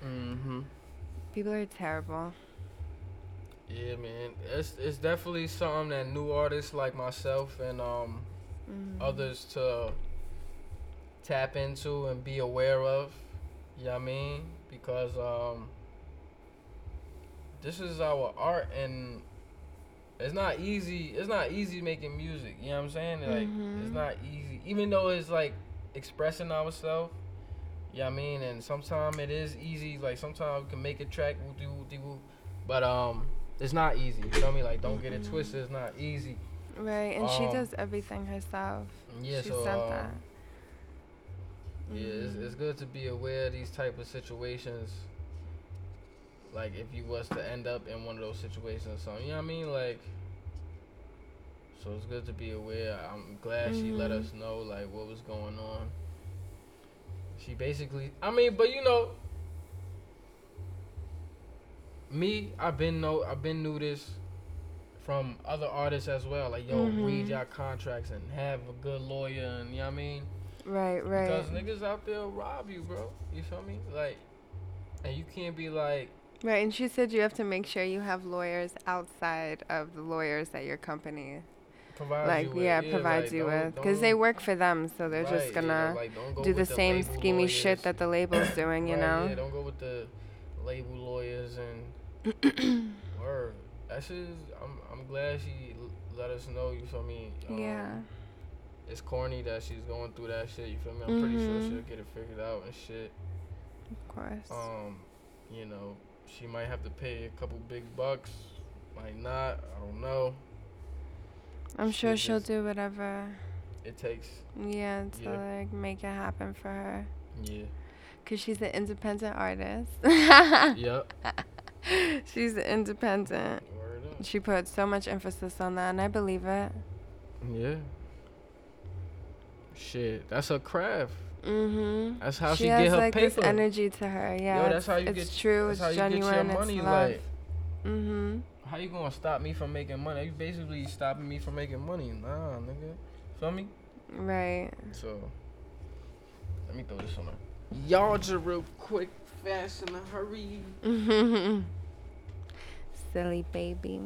Mm-hmm. People are terrible. Yeah, man. It's it's definitely something that new artists like myself and um mm-hmm. others to tap into and be aware of. You know what I mean? Because um this is our art, and it's not easy. It's not easy making music. You know what I'm saying? Like, mm-hmm. it's not easy. Even though it's, like, expressing ourselves. You know what I mean? And sometimes it is easy. Like, sometimes we can make a track. But, um, it's not easy. You know what I mean? Like, don't mm-hmm. get it twisted. It's not easy. Right. And um, she does everything herself. Yeah, she so, said um, that. Yeah, mm-hmm. it's, it's good to be aware of these type of situations. Like, if you was to end up in one of those situations or something, you know what I mean? Like, so it's good to be aware. I'm glad mm-hmm. she let us know, like, what was going on. She basically, I mean, but you know, me, I've been know, I've been knew this from other artists as well. Like, yo, mm-hmm. read your contracts and have a good lawyer, and you know what I mean? Right, right. Because niggas out there rob you, bro. You feel me? Like, and you can't be like, right, and she said you have to make sure you have lawyers outside of the lawyers that your company provides like, you with. Yeah, yeah provides like, you don't, with. Because they work for them, so they're right, just going to yeah, like, go do the, the same schemey lawyers. Shit that the label's doing, you right, know? Yeah, don't go with the label lawyers and... word. That shit is... I'm, I'm glad she l- let us know, you feel me? Um, yeah. It's corny that she's going through that shit, you feel me? I'm mm-hmm. pretty sure she'll get it figured out and shit. Of course. Um, you know... She might have to pay a couple big bucks, might not, I don't know. I'm she sure she'll do whatever it takes. Yeah, to yeah. like make it happen for her. Yeah. Because she's an independent artist. Yep. She's independent. Word up. She put so much emphasis on that, and I believe it. Yeah. Shit, that's her craft. Mm-hmm. That's how she, she has, get her like, paper. This energy to her, yeah. Yo, that's how you it's get, true, that's it's how you genuine, get your money. It's love. Like, mm-hmm. how you gonna stop me from making money? You basically stopping me from making money, nah, nigga. Feel me? Right. So, let me throw this on her. Y'all just real quick, fast in a hurry. Silly baby.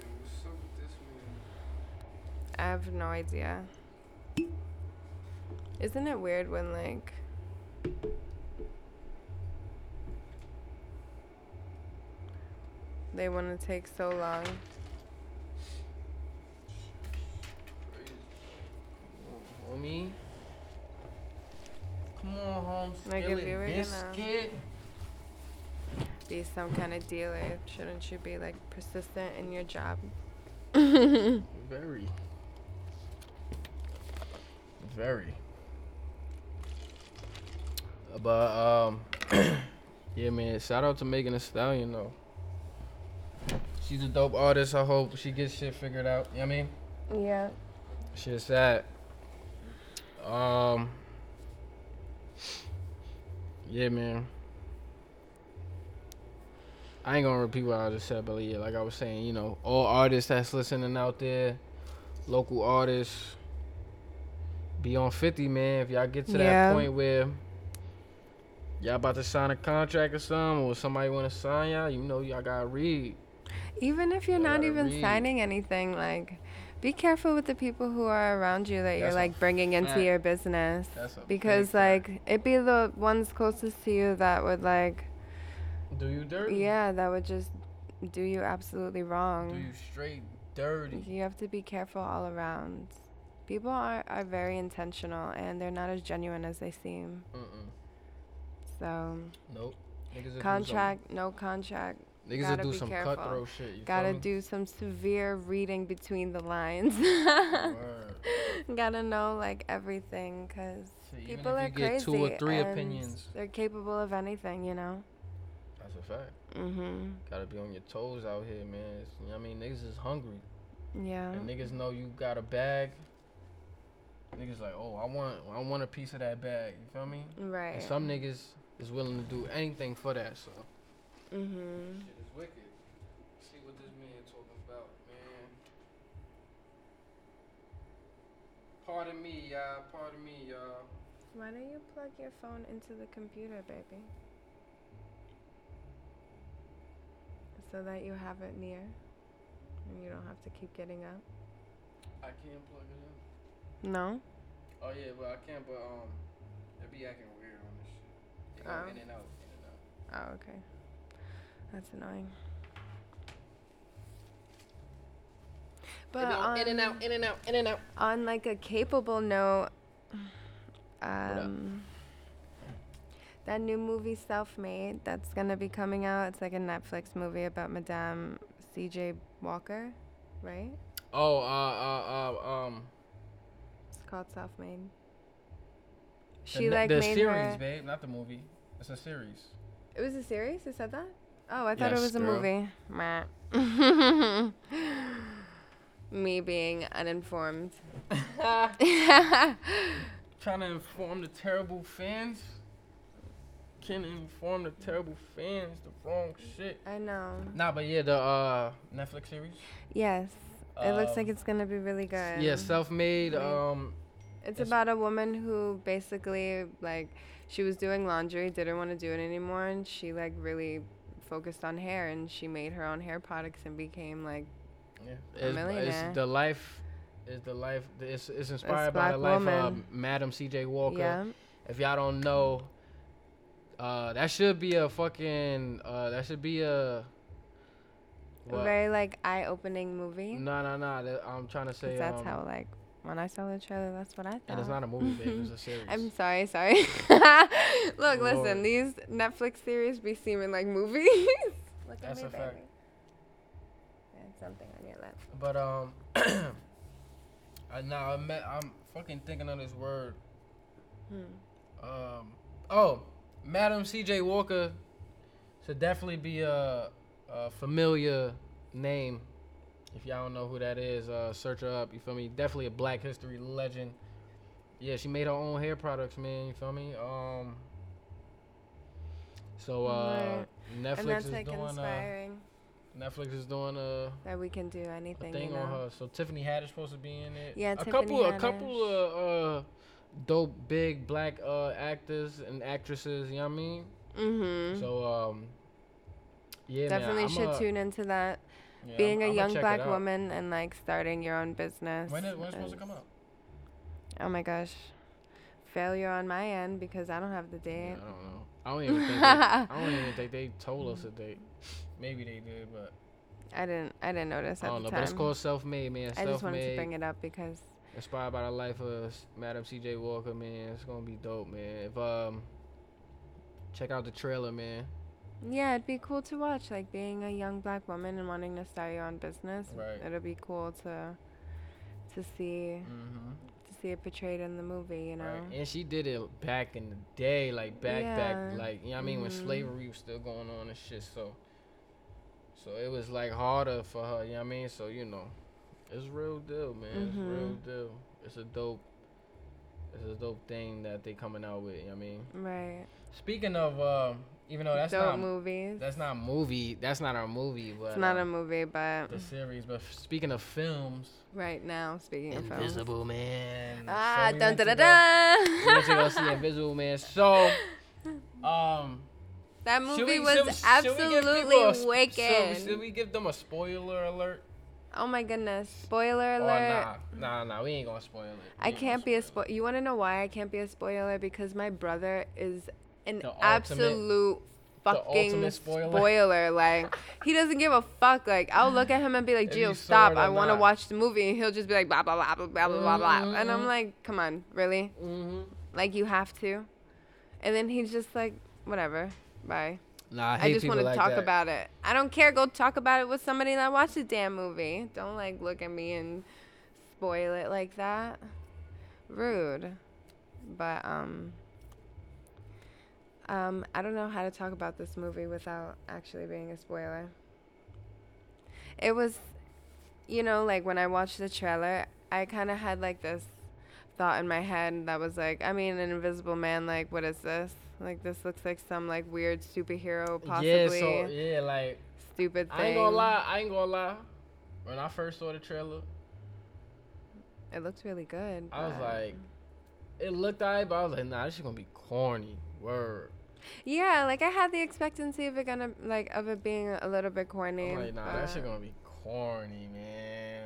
What's up with this man? I have no idea. Isn't it weird when, like, they want to take so long? Homie. Come on, home. Like, if you were gonna be some kind of dealer, shouldn't you be, like, persistent in your job? Very. Very. But, um, yeah, man, shout out to Megan Thee Stallion, though. She's a dope artist. I hope she gets shit figured out. You know what I mean? Yeah. Shit's sad. Um, yeah, man. I ain't gonna repeat what I just said, but yeah, like I was saying, you know, all artists that's listening out there, local artists, be on fifty, man. If y'all get to yeah. that point where... y'all about to sign a contract or something, or somebody want to sign y'all, you know y'all gotta read. Even if you're not even read. signing anything, like, be careful with the people who are around you that That's you're, like, bringing fact. into your business. That's a because, like, fact. it'd be the ones closest to you that would, like... do you dirty. Yeah, that would just do you absolutely wrong. Do you straight dirty. You have to be careful all around. People are, are very intentional, and they're not as genuine as they seem. Mm-mm. So. Nope. Niggas contract, no contract. Niggas gotta do be some careful. Cutthroat shit. You gotta do some severe reading between the lines. Gotta know like everything, cause so people are crazy. Even if you get two or three opinions, they're capable of anything, you know. That's a fact. Mm-hmm. Gotta be on your toes out here, man. It's, you know what I mean, niggas is hungry. Yeah. And niggas know you got a bag. Niggas like, oh, I want, I want a piece of that bag. You feel me? Right. And some niggas is willing to do anything for that. So. Mm-hmm. Shit is wicked. See what this man talking about, man. Pardon me, y'all. Pardon me, y'all. Why don't you plug your phone into the computer, baby? So that you have it near and you don't have to keep getting up. I can't plug it in. No? Oh, yeah, well, I can, but um, it be acting weird on this shit. It go oh. in and out, in and out. Oh, okay. That's annoying. But on, in and out, in and out, in and out. On like a capable note, um, that new movie Self-Made that's gonna be coming out. It's like a Netflix movie about Madame C J. Walker, right? Oh, uh, uh, uh, um. It's called Self-Made. She the, like the made series, her babe, not the movie. It's a series. It was a series. It said that. Oh, I thought yes, it was a girl. Movie. Me being uninformed. Trying to inform the terrible fans. Can't inform the terrible fans the wrong shit. I know. Nah, but yeah, the uh, Netflix series. Yes. It um, looks like it's going to be really good. Yeah, Self-Made. Um, it's, it's about a woman who basically, like, she was doing laundry, didn't want to do it anymore, and she, like, really focused on hair, and she made her own hair products and became like yeah. a millionaire. It's the life, is the life. It's it's inspired it's by the life woman. of Madame C J. Walker. Yeah. If y'all don't know, uh, that should be a fucking uh, that should be a what? very like eye-opening movie. No, no, no. I'm trying to say that's um, how like. When I saw the trailer, that's what I thought. And it's not a movie, babe. It's a series. I'm sorry, sorry. Look, Lord. Listen. These Netflix series be seeming like movies. Look that's at me, a baby. Fact. And something on your lap. But, um... I, now, I'm, I'm fucking thinking of this word. Hmm. Um... Oh, Madam C J. Walker should definitely be a, a familiar name. If y'all don't know who that is, uh, search her up. You feel me? Definitely a Black history legend. Yeah, she made her own hair products, man. You feel me? Um. So uh, right. Netflix and that's, is like, doing inspiring. Uh, Netflix is doing a. That we can do anything. A thing you know? on her. So Tiffany Haddish supposed to be in it. Yeah, a Tiffany couple, Haddish. a couple of uh, dope big Black uh, actors and actresses. You know what I mean? Mm-hmm. So um. Yeah, definitely man, should a, tune into that. Yeah, Being I'm, a I'm young Black woman and, like, starting your own business. When is, when is it supposed to come out? Oh, my gosh. Failure on my end because I don't have the date. Yeah, I don't know. I don't even think they, I don't even think they told us a date. Maybe they did, but... I didn't I didn't notice at I don't the know, time. But it's called Self-Made, man. I Self-Made, just wanted to bring it up because... Inspired by the life of Madam C J. Walker, man. It's going to be dope, man. If um, check out the trailer, man. Yeah, it'd be cool to watch, like, being a young Black woman and wanting to start your own business. Right. It'll be cool to to see mm-hmm. to see it portrayed in the movie, you know? Right. And she did it back in the day, like, back, yeah. back, like, you know what I mean, mm-hmm. when slavery was still going on and shit, so. So it was, like, harder for her, you know what I mean? So, you know, it's real deal, man. Mm-hmm. It's real deal. It's a dope, it's a dope thing that they coming out with, you know what I mean? Right. Speaking of, um... Even though that's Dope not movies. That's not movie. That's not our movie. But, it's not um, a movie, but the series. But speaking of films, right now, speaking of films, Invisible Man. Ah, so we dun da da da. We went to go see Invisible Man. So, um, that movie we, was should, absolutely should we wicked. A, should, we, should we give them a spoiler alert? Oh my goodness! Spoiler alert! Oh, nah, nah, nah. We ain't gonna spoil it. We I can't be a spoiler. You wanna know why I can't be a spoiler? Because my brother is. An absolute fucking spoiler. spoiler. Like, he doesn't give a fuck. Like, I'll look at him and be like, Gio, stop. I want to watch the movie. And he'll just be like, blah, blah, blah, blah, blah, blah, mm-hmm. blah. And I'm like, come on, really? Mm-hmm. Like, you have to? And then he's just like, whatever. Bye. Nah, I, hate I just want to like talk that. about it. I don't care. Go talk about it with somebody that watched the damn movie. Don't, like, look at me and spoil it like that. Rude. But, um... Um, I don't know how to talk about this movie without actually being a spoiler. It was, you know, like when I watched the trailer, I kind of had like this thought in my head that was like, I mean, an Invisible Man, like, what is this? Like, this looks like some like weird superhero possibly. Yeah, so, yeah, like. Stupid thing. I ain't gonna lie, I ain't gonna lie. When I first saw the trailer. It looked really good. I was like, it looked alright, but I was like, nah, this is gonna be corny. Word. Yeah, like I had the expectancy of it gonna like of it being a little bit corny. I'm like, nah, that shit gonna be corny, man.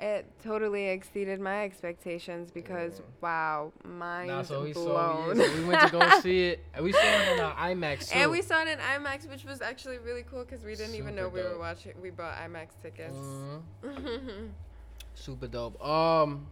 It totally exceeded my expectations because yeah. wow, mind nah, so we blown. Saw, yeah, so we went to go see it, and we saw it in our IMAX. Too. And we saw it in IMAX, which was actually really cool because we didn't Super even know dope. we were watching. We bought IMAX tickets. Mm-hmm. Super dope. Um,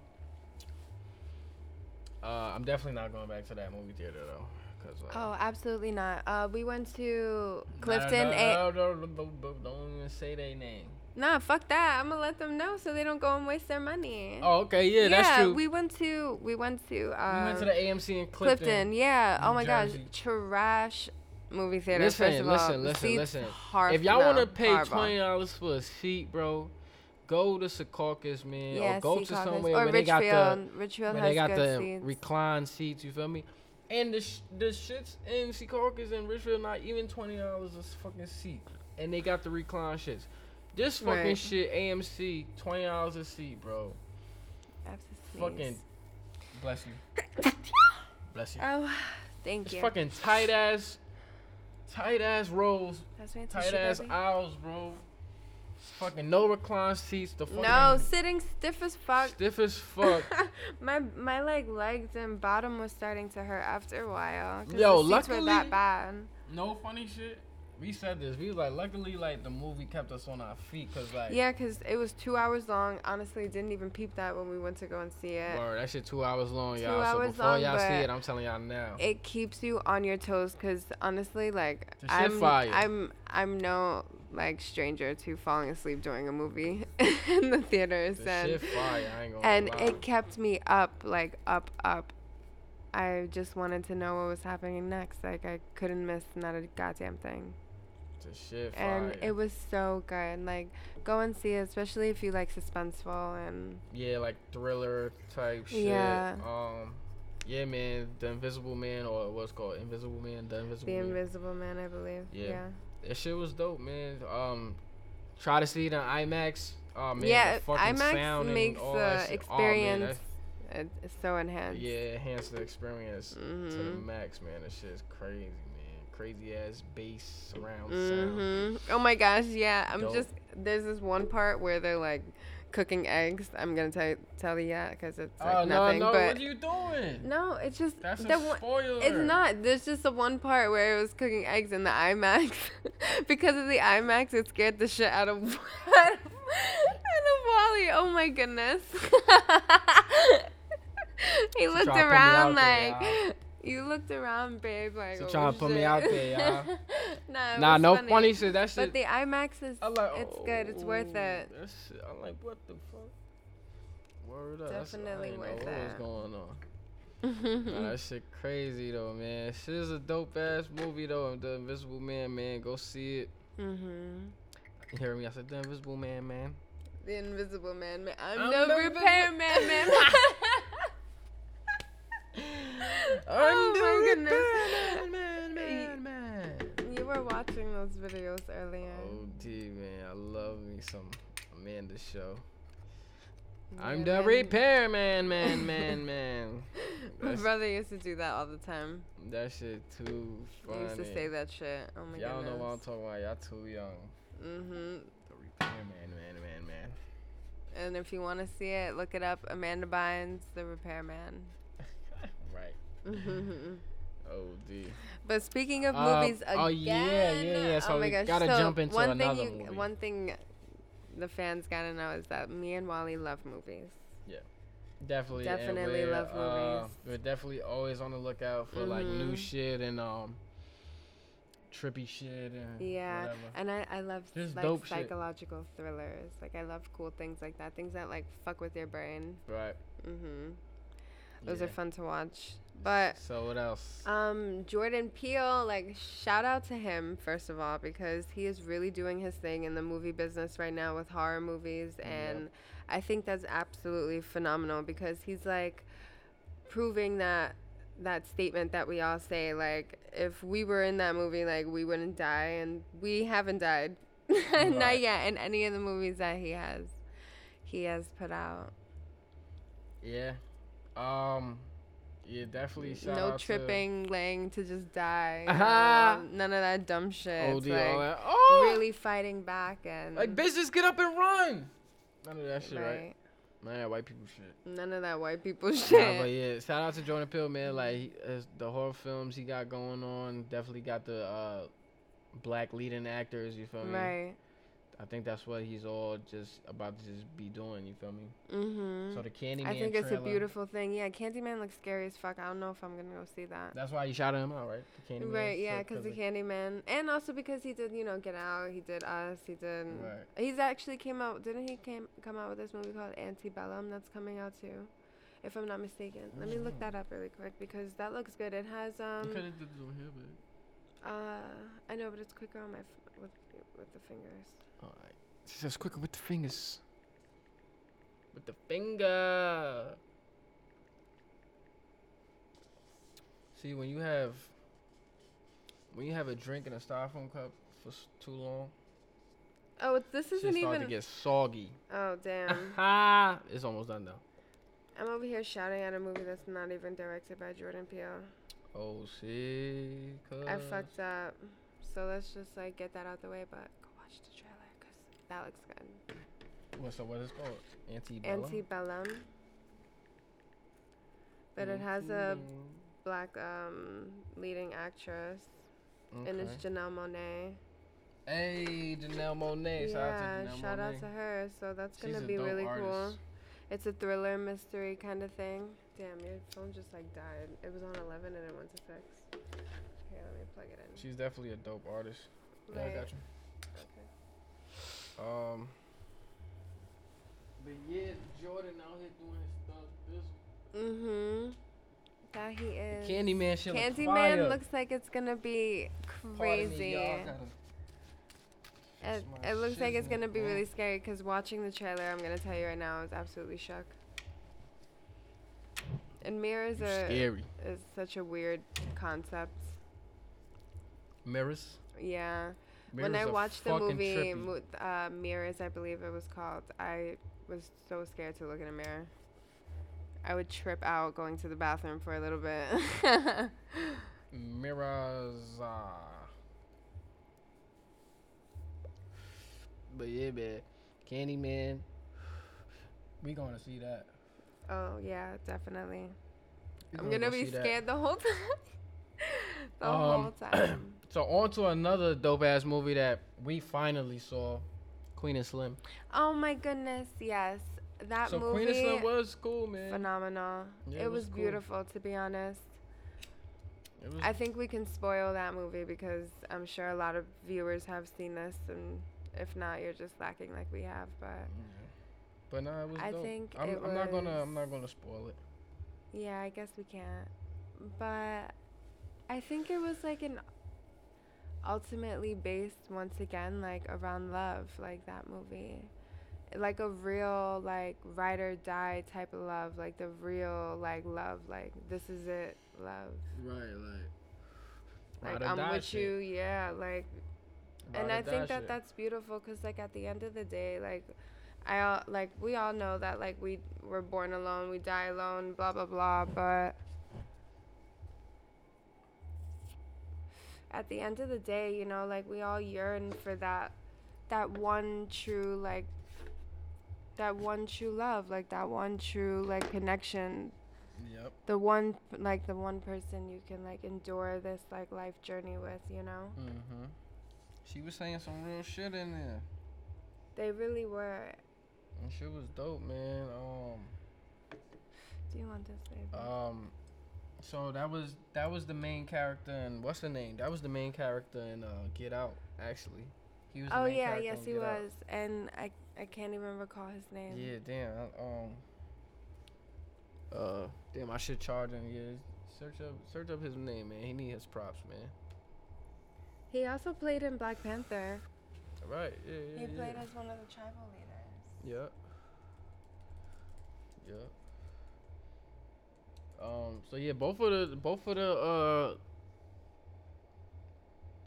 uh, I'm definitely not going back to that movie theater though. Like, oh, absolutely not. Uh, we went to Clifton. No, no, no, no, no, don't even say their name. Nah, fuck that. I'm gonna let them know so they don't go and waste their money. Oh, okay, yeah, yeah that's true. Yeah, we went to we went to um, we went to the A M C in Clifton. Clifton, yeah. New oh my Jersey. gosh, trash movie theater. Listen, first of all, listen, listen, listen. Harf- if y'all no, want to pay horrible. twenty dollars for a seat, bro. Go to Secaucus, man, yeah, or go Secaucus. to somewhere or where Richfield. they got the Richfield where has they got the seats. reclined seats. You feel me? And the sh- the shits in Secaucus and Richfield not even twenty dollars a fucking seat, and they got the recline shits. This fucking right. shit A M C twenty dollars a seat, bro. Fucking bless you, bless you. Oh, thank it's you. It's fucking tight ass, tight ass rows, tight ass baby. aisles, bro. Fucking no recline seats. The fucking no sitting stiff as fuck. Stiff as fuck. my my like legs and bottom was starting to hurt after a while. Yo, the luckily were that bad. No funny shit. We said this. We was like, luckily, like the movie kept us on our feet, cause like yeah, cause it was two hours long. Honestly, didn't even peep that when we went to go and see it. Word, that shit two hours long, y'all. Two hours so before long, y'all see it, I'm telling y'all now. It keeps you on your toes, cause honestly, like the I'm, shit fire. I'm, I'm no. like stranger to falling asleep during a movie in the theaters the and, shit fire. I ain't gonna and it kept me up like up up I just wanted to know what was happening next, like I couldn't miss not a goddamn thing. The shit fire. And it was so good, like go and see it, especially if you like suspenseful and yeah like thriller type shit. yeah um Yeah, man, The Invisible Man, or what's it called Invisible Man, The Invisible The Man. Invisible Man, I believe. Yeah. yeah. That shit was dope, man. Um, try to see it in IMAX. Oh, man, yeah, the fucking IMAX sound makes and all the that shit. experience oh, man, it's so enhanced. Yeah, enhance the experience mm-hmm. to the max, man. That shit's crazy, man. Crazy ass bass surround mm-hmm. sound. Oh my gosh, yeah. I'm dope. just there's this one part where they're like cooking eggs. I'm gonna tell you, tell you yeah, because it's like uh, nothing. No, no, but what are you doing? No, it's just that's the a one, spoiler. It's not. There's just the one part where it was cooking eggs in the IMAX. Because of the IMAX, it scared the shit out of out of, out of Wally. Oh my goodness. He looked around like. There, you looked around, babe. Like, so oh, trying to put me out there, y'all. nah, nah no funny. funny shit. That shit. But the IMAX is, like, oh, it's good. It's worth it. Shit, I'm like, what the fuck? Word up. Definitely worth it. What's going on? Nah, that shit crazy though, man. Shit is a dope ass movie though. The Invisible Man, man, go see it. Mm-hmm. You hear me? I said The Invisible Man, man. The Invisible Man, man. I'm, I'm no the repair man, man. man. Oh my goodness. Man, man, man, man. You were watching those videos earlier. Oh, gee, man. I love me some Amanda show. Yeah, I'm the man. repair man, man, man, man. That's my brother used to do that all the time. That shit too funny. He used to say that shit. Oh, my Y'all goodness. Y'all know what I'm talking about. Y'all too young. Mm-hmm. The repair man, man, man, man. And if you want to see it, look it up. Amanda Bynes, The Repair Man. Right. Mm-hmm. O D. But speaking of uh, movies again. Oh, yeah, yeah, yeah. So oh my gosh. Gotta so jump into one another thing you, movie. One thing the fans gotta know is that me and Wally love movies. Yeah. Definitely. Definitely love uh, movies. We're definitely always on the lookout for, mm-hmm. like, new shit and, um... trippy shit and yeah whatever. And I, I love just like dope psychological shit. Thrillers, like I love cool things like that, things that like fuck with your brain, right? Mm-hmm. Those yeah. are fun to watch. But so what else? um Jordan Peele, like shout out to him first of all, because he is really doing his thing in the movie business right now with horror movies, and yep. I think that's absolutely phenomenal because he's like proving that that statement that we all say, like if we were in that movie, like we wouldn't die, and we haven't died right. Not yet in any of the movies that he has he has put out. Yeah. Um yeah, definitely shout no out tripping to laying to just die. Uh-huh. You know, none of that dumb shit. O D, like, all that. Oh! Really fighting back and like bitch just get up and run, none of that shit. Right, right? None of that white people shit. None of that white people shit. Nah, but yeah, shout out to Jordan Peele, man. Like he, his, the horror films he got going on, definitely got the uh, black leading actors. You feel me? Right. I think that's what he's all just about to just be doing. You feel me? Mm-hmm. So the Candyman. I think it's trailer, a beautiful thing. Yeah, Candyman looks scary as fuck. I don't know if I'm gonna go see that. That's why you shouted him out, right? The Candyman. Right. Yeah, because the Candyman, and also because he did, you know, Get Out. He did Us. He did. Right. He's actually came out. Didn't he came come out with this movie called Antebellum that's coming out too, if I'm not mistaken. Let me look that up really quick because that looks good. It has um. You kind of did this over here, babe. Uh, I know, but it's quicker on my f- with with the fingers. All right. She says quicker with the fingers. With the finger. See, when you have when you have a drink in a styrofoam cup for s- too long. Oh, it's, this isn't even. It's starting to get soggy. Oh damn. It's almost done though. I'm over here shouting at a movie that's not even directed by Jordan Peele. Oh see. I fucked up. So let's just like get that out the way, but go watch the trailer. That looks good. What's so what is it called? Antebellum. Antebellum. But it has a black um, leading actress, okay. And it's Janelle Monáe. Hey, Janelle Monáe! Yeah, shout out to Janelle shout Monáe. Out to her. So that's She's gonna be really artist. Cool. It's a thriller mystery kind of thing. Damn, your phone just like died. It was on eleven and it went to six. Here, let me plug it in. She's definitely a dope artist. Right. Yeah, I got you. Okay. Um, but yeah, Jordan out here doing his stuff. This mm-hmm. That he is. The Candyman shit. Candyman look looks like it's gonna be crazy. Me, it, it looks like it's gonna be man. Really scary. Cause watching the trailer, I'm gonna tell you right now, I was absolutely shook. And mirrors You're are scary. Is such a weird concept. Mirrors. Yeah. When I watched the movie uh, Mirrors, I believe it was called, I was so scared to look in a mirror. I would trip out going to the bathroom for a little bit. Mirrors. Uh. But yeah, man. Candyman. We going to see that. Oh, yeah, definitely. We're I'm going to be scared that. the whole time. the um, whole time. So on to another dope ass movie that we finally saw, Queen of Slim. Oh my goodness, yes, that so movie. So Queen of Slim was cool, man. Phenomenal. Yeah, it, it was, was cool. Beautiful, to be honest. It was I think we can spoil that movie because I'm sure a lot of viewers have seen this, and if not, you're just lacking like we have. But yeah. But nah, it was I dope. think I'm, it I'm was not gonna. I'm not gonna spoil it. Yeah, I guess we can't. But I think it was like an. Ultimately based once again like around love, like that movie, like a real like ride or die type of love, like the real like love, like this is it love, right? Like, like I'm with shit. you, yeah, like ride and I think that shit. That's beautiful because like at the end of the day, like I all, like we all know that like we were born alone, we die alone, blah blah blah, but at the end of the day, you know, like, we all yearn for that, that one true, like, that one true love, like, that one true, like, connection Yep. The one, like the one person you can like endure this like life journey with, you know. Mhm. She was saying some real shit in there. They really were. And shit was dope, man. Um. Do you want to say that? Um. So that was that was the main character in what's the name? That was the main character in uh, Get Out, actually. He was. Oh the main yeah, yes he was, Out. And I I can't even recall his name. Yeah, damn. I, um. Uh, damn, I should charge him. Yeah, search up search up his name, man. He need his props, man. He also played in Black Panther. Right. Yeah, yeah, he played yeah. as one of the tribal leaders. Yeah. Yeah. Um, so yeah, both of the both of the uh,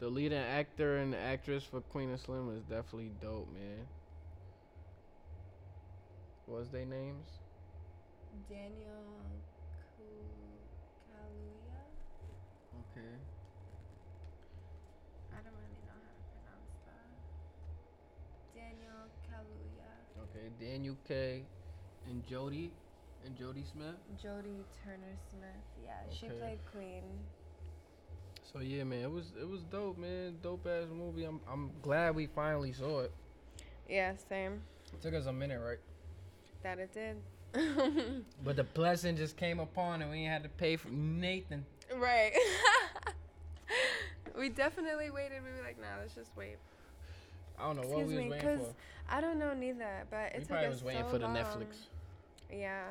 the leading actor and the actress for Queen of Slim is definitely dope, man. What's their names? Daniel Kaluuya. Okay. I don't really know how to pronounce that. Daniel Kaluuya. Okay, Daniel K. and Jodie. And Jodie Smith? Jodie Turner Smith, yeah. Okay. She played Queen. So yeah, man, it was it was dope, man. Dope ass movie. I'm I'm glad we finally saw it. Yeah, same. It took us a minute, right? That it did. But the blessing just came upon and we ain't had to pay for Nathan. Right. We definitely waited. We were like, nah, let's just wait. I don't know Excuse what we me, was waiting for. I don't know neither, but it we took probably us was waiting so for the long. Netflix. Yeah.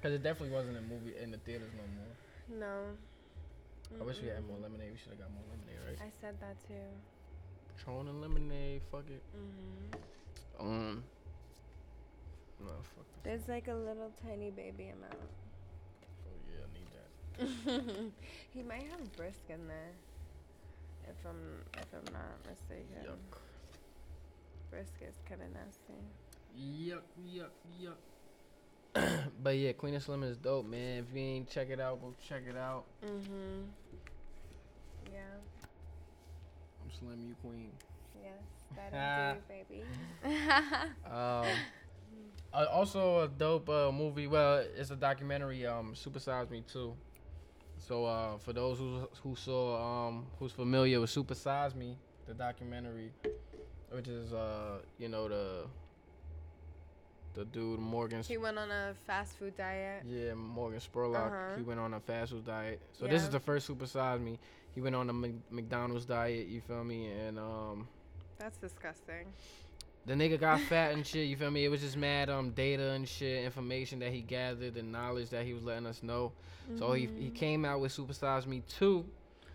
Because it definitely wasn't a movie in the theaters no more. No. Mm-mm. I wish we had more lemonade. We should have got more lemonade, right? I said that too. Patron and lemonade, fuck it. Mm-hmm. Um. No, fuck this. There's like a little tiny baby amount. Oh yeah, I need that. He might have brisk in there. If I'm, if I'm not mistaken. Yuck. Brisk is kind of nasty. Yuck, yuck, yuck. But yeah, Queen of Slim is dope, man. If you ain't check it out, go check it out. Mhm. Yeah. I'm Slim, you Queen. Yes, that is you, baby. um. Uh, also a dope uh, movie. Well, it's a documentary. Um, Super Size Me two. So uh, for those who who saw um who's familiar with Super Size Me, the documentary, which is uh you know the. The dude, Morgan... He went on a fast food diet. Yeah, Morgan Spurlock. Uh-huh. He went on a fast food diet. So yeah. This is the first Super Size Me. He went on a M- McDonald's diet, you feel me? And, um... That's disgusting. The nigga got fat and shit, you feel me? It was just mad um data and shit, information that he gathered and knowledge that he was letting us know. Mm-hmm. So he he came out with Super Size Me two.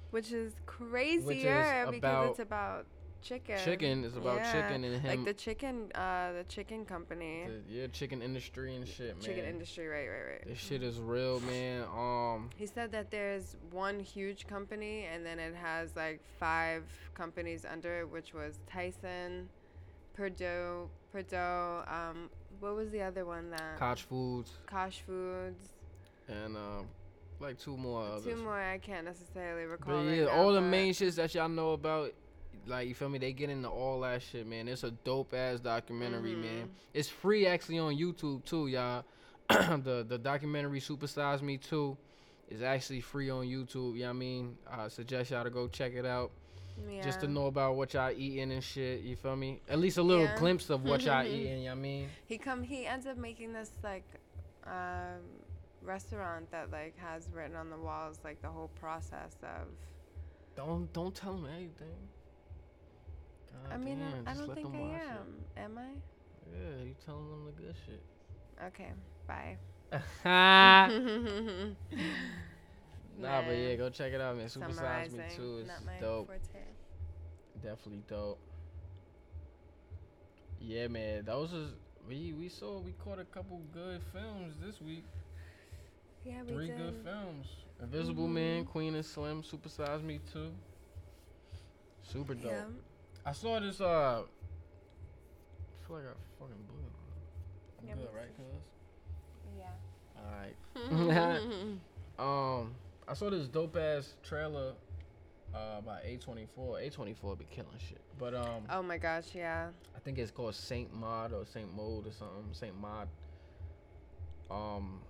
Which is crazier which is about because it's about... Chicken. Chicken is about yeah. chicken and him. Like the chicken, uh, the chicken company. The, yeah, chicken industry and shit, man. Chicken industry, right, right, right. This shit is real, man. Um. He said that there's one huge company, and then it has like five companies under it, which was Tyson, Perdue, Perdue. Um, what was the other one that? Koch Foods. Koch Foods. And um. like two more. Others. Two more, I can't necessarily recall. But yeah, right now, all the main shits that y'all know about. Like, you feel me? They get into all that shit, man. It's a dope-ass documentary, mm-hmm. man. It's free, actually, on YouTube, too, y'all. the the documentary Super Size Me two is actually free on YouTube, you know what I mean? I suggest y'all to go check it out. Yeah. Just to know about what y'all eating and shit, you feel me? At least a little yeah. glimpse of what y'all eating, you know what I mean? He, come, he ends up making this, like, um, restaurant that, like, has written on the walls, like, the whole process of... Don't, don't tell him anything. God I mean, damn, I, I don't think I am. It. Am I? Yeah, you telling them the good shit. Okay, bye. Nah, but yeah, go check it out, man. Super Size Me two is dope. Forte. Definitely dope. Yeah, man. Those was we we saw we caught a couple good films this week. Yeah, we Three did. good films: Invisible mm-hmm. Man, Queen of Slim, Super Size Me two. Super dope. Yeah. I saw this, uh, I feel like I fucking blew it. I'm yeah, good, right, cuz? Yeah. Alright. um, I saw this dope-ass trailer uh, by A twenty-four. A twenty-four be killing shit. But, um. Oh, my gosh, yeah. I think it's called Saint Mod or Saint Mode or something. Saint Mod. Um,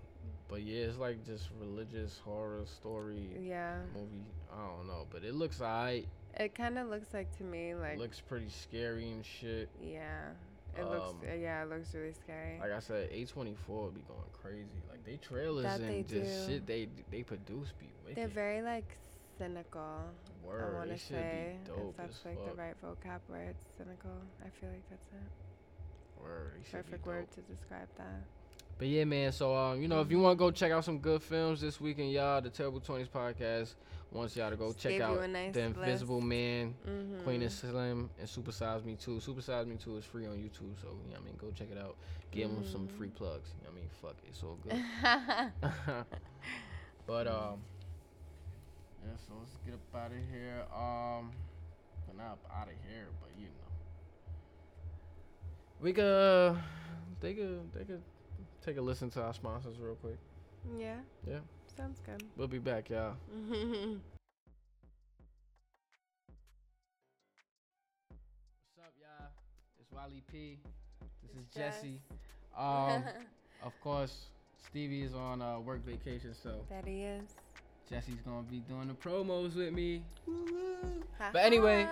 But yeah, it's like just religious horror story yeah. movie. I don't know, but it looks alright. It kind of looks like to me like it looks pretty scary and shit. Yeah, it um, looks yeah, it looks really scary. Like I said, A twenty-four be going crazy. Like they trailers that and they just do. shit they they produce be wicked. They're very like cynical. Word, I want to say be dope if that's like fuck. the right vocab word. Cynical. I feel like that's it. Word, perfect be word to describe that. But yeah, man, so, um, you know, if you want to go check out some good films this weekend, y'all, the Terrible Twenties podcast wants y'all to go just check out nice The Invisible list. Man, mm-hmm. Queen of Slim, and Super Size Me two. Super Size Me two is free on YouTube, so, you know what I mean, go check it out. Give mm-hmm. them some free plugs. You know what I mean? Fuck it. It's all good. But, um, yeah, so let's get up out of here. Um, but not up out of here, but, you know. We could, they could, they could. Take a listen to our sponsors real quick. Yeah. Yeah. Sounds good. We'll be back, y'all. What's up, y'all? It's Wally P. This is Jesse. Um, of course, Stevie is on uh, work vacation, so. That he is. Jesse's gonna be doing the promos with me. But anyway,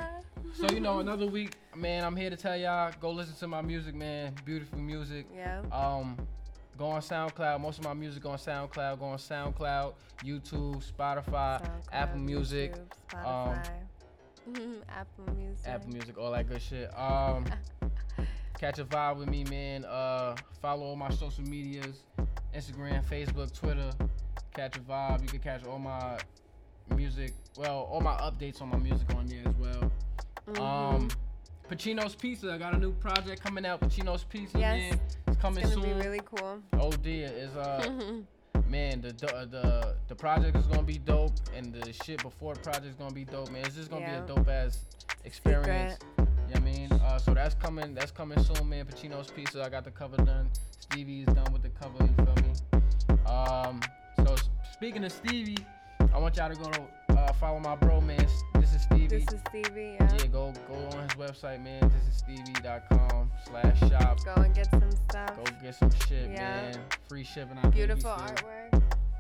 so you know, another week, man. I'm here to tell y'all go listen to my music, man. Beautiful music. Yeah. Um, go on SoundCloud. Most of my music on SoundCloud. Go on SoundCloud, YouTube, Spotify, SoundCloud, Apple Music, YouTube, Spotify, um, Apple Music, Apple Music, all that good shit. Um, catch a vibe with me, man. Uh, follow all my social medias: Instagram, Facebook, Twitter. Catch a vibe. You can catch all my music, well, all my updates on my music on there as well. Mm-hmm. Um, Pacino's Pizza. I got a new project coming out. Pacino's Pizza, yes. man, it's coming soon. It's gonna soon. be really cool. Oh dear, is uh, man, the, the the the project is gonna be dope, and the shit before the project is gonna be dope, man. It's just gonna yeah. be a dope ass experience. Secret. You know what I mean? Uh, so that's coming. That's coming soon, man. Pacino's Pizza. I got the cover done. Stevie is done with the cover. You feel me? Um. So speaking of Stevie, I want y'all to go to, uh, follow my bro, man. This is Stevie. This is Stevie, yeah. Yeah, go go on his website, man. This is Stevie.com slash shop. Go and get some stuff. Go get some shit, yeah. man. Free shipping. I Beautiful artwork.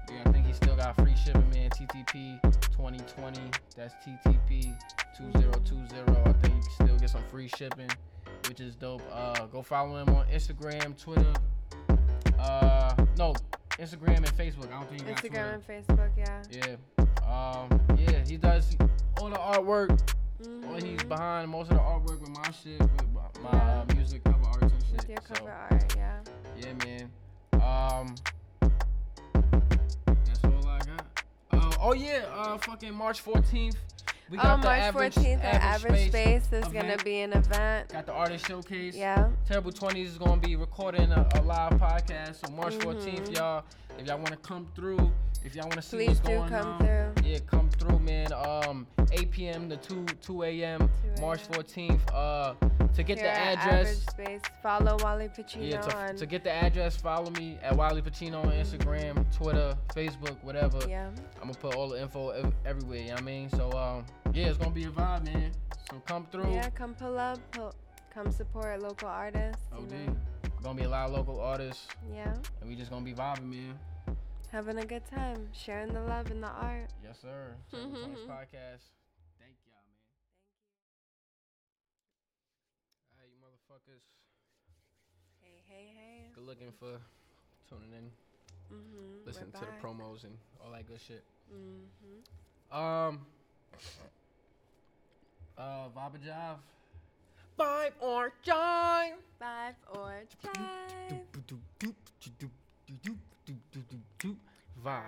Still, yeah, I think he still got free shipping, man. T T P twenty twenty. That's T T P twenty twenty. I think you can still get some free shipping, which is dope. Uh, go follow him on Instagram, Twitter. Uh, no. Instagram and Facebook. I don't think you got Instagram Twitter. and Facebook, yeah. Yeah. Um, yeah, he does all the artwork. Mm-hmm. All he's behind most of the artwork with my shit, with my, my yeah. uh, music cover art and shit. With your cover so, art, yeah. Yeah, man. Um, that's all I got. Uh, oh, yeah, uh, fucking March fourteenth. We got oh, the March fourteenth at Average, Average Space, Space is going to be an event. Got the artist showcase. Yeah. Terrible Twenties is going to be recording a, a live podcast. So March fourteenth, y'all, if y'all want to come through, if y'all want to see Please what's going on. Please do come through. Yeah, come through, man. Um, eight p.m. to two a.m. March fourteenth. Uh, to get Here the address. Average Space. Follow Wally Pacino yeah, to, on. To get the address, follow me at Wally Pacino on Instagram, mm-hmm. Twitter, Facebook, whatever. Yeah. I'm going to put all the info ev- everywhere, you know what I mean? So, um... yeah, it's gonna be a vibe, man. So come through. Yeah, come pull up, pull, come support local artists. Oh, dude, gonna be a lot of local artists. Yeah. And we just gonna be vibing, man. Having a good time, sharing the love and the art. Yes, sir. This podcast. Thank y'all, man. Thank you. All right, you motherfuckers. Hey, hey, hey. Good looking for tuning in. Mm-hmm. Listening to back. the promos and all that good shit. Mm-hmm. Um. Uh, Baba Jive. Vibe or jive. Vibe or jive. Vibe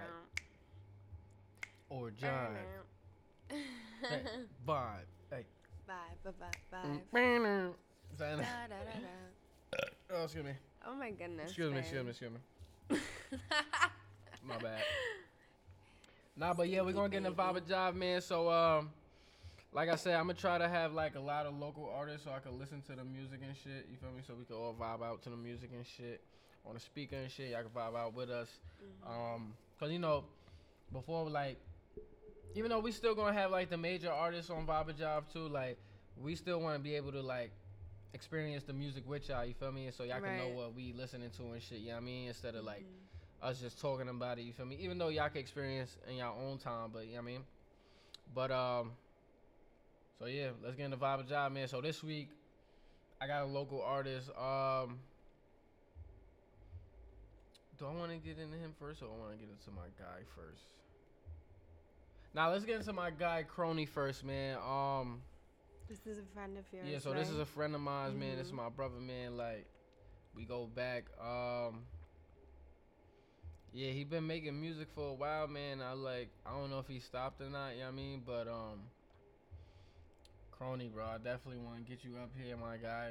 or jive. Hey, vibe. Hey. Vibe, vibe, vibe. Da, da, da, da. Oh, excuse me. Oh my goodness. Excuse me, excuse me, excuse me. My bad. Nah, but yeah, we're gonna get in the Vibe of Jive, man. So, um, like I said, I'm gonna try to have like a lot of local artists so I can listen to the music and shit. You feel me? So we can all vibe out to the music and shit on the speaker and shit. Y'all can vibe out with us. Mm-hmm. Um, cause you know, before like, even though we still gonna have like the major artists on Vibe of Jive too, like we still want to be able to like experience the music with y'all. You feel me? So y'all right. can know what we listening to and shit. You know what I mean? Instead of like. Mm-hmm. us just talking about it, you feel me? Even though y'all can experience in y'all own time, but you know what I mean? But, um, so yeah, let's get in the vibe of job, man. So this week, I got a local artist. Um, do I want to get into him first or I want to get into my guy first? Now, let's get into my guy, Crony, first, man. Um, this is a friend of yours, Yeah, so right? This is a friend of mine, mm-hmm. man. This is my brother, man. Like, we go back. Um, yeah, he been making music for a while, man. I like, I don't know if he stopped or not, you know what I mean? But, um, Crony, bro, I definitely want to get you up here, my guy.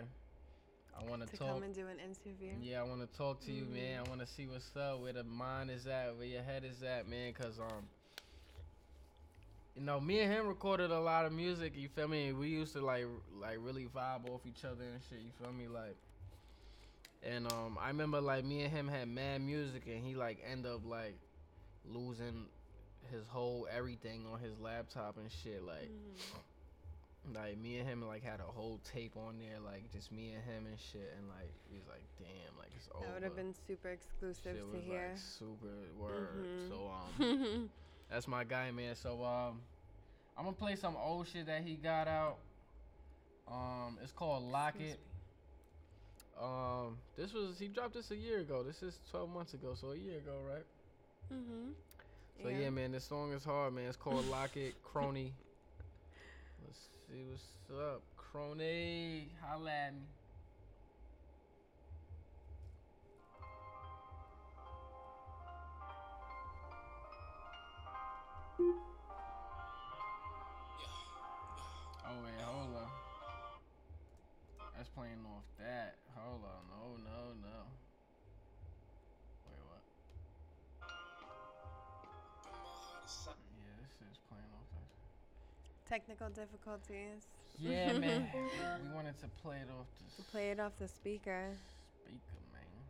I want to talk. To come and do an interview? Yeah, I want to talk to mm-hmm. you, man. I want to see what's up, where the mind is at, where your head is at, man, because, um, you know, me and him recorded a lot of music, you feel me? We used to, like, like really vibe off each other and shit, you feel me? Like, and um, I remember, like, me and him had mad music, and he, like, end up, like, losing his whole everything on his laptop and shit. Like, mm-hmm. like me and him, like, had a whole tape on there, like, just me and him and shit. And, like, he was like, damn, like, it's over. That would have been super exclusive shit to was, hear. Like, super word. Mm-hmm. So, um... That's my guy, man. So, um, I'm going to play some old shit that he got out. Um, it's called Lock It. Um, this was, he dropped this a year ago. This is twelve months ago, so a year ago, right? Mm-hmm. So, yeah, yeah man, this song is hard, man. It's called Lock It, Crony. Let's see what's up. Crony, holla at me. Oh wait, hold on. That's playing off that. Hold on, no, no, no. Wait, what? Yeah, this is playing off that. Technical difficulties. Yeah, man. We wanted to play it off the. To play it off the speaker. Speaker, man.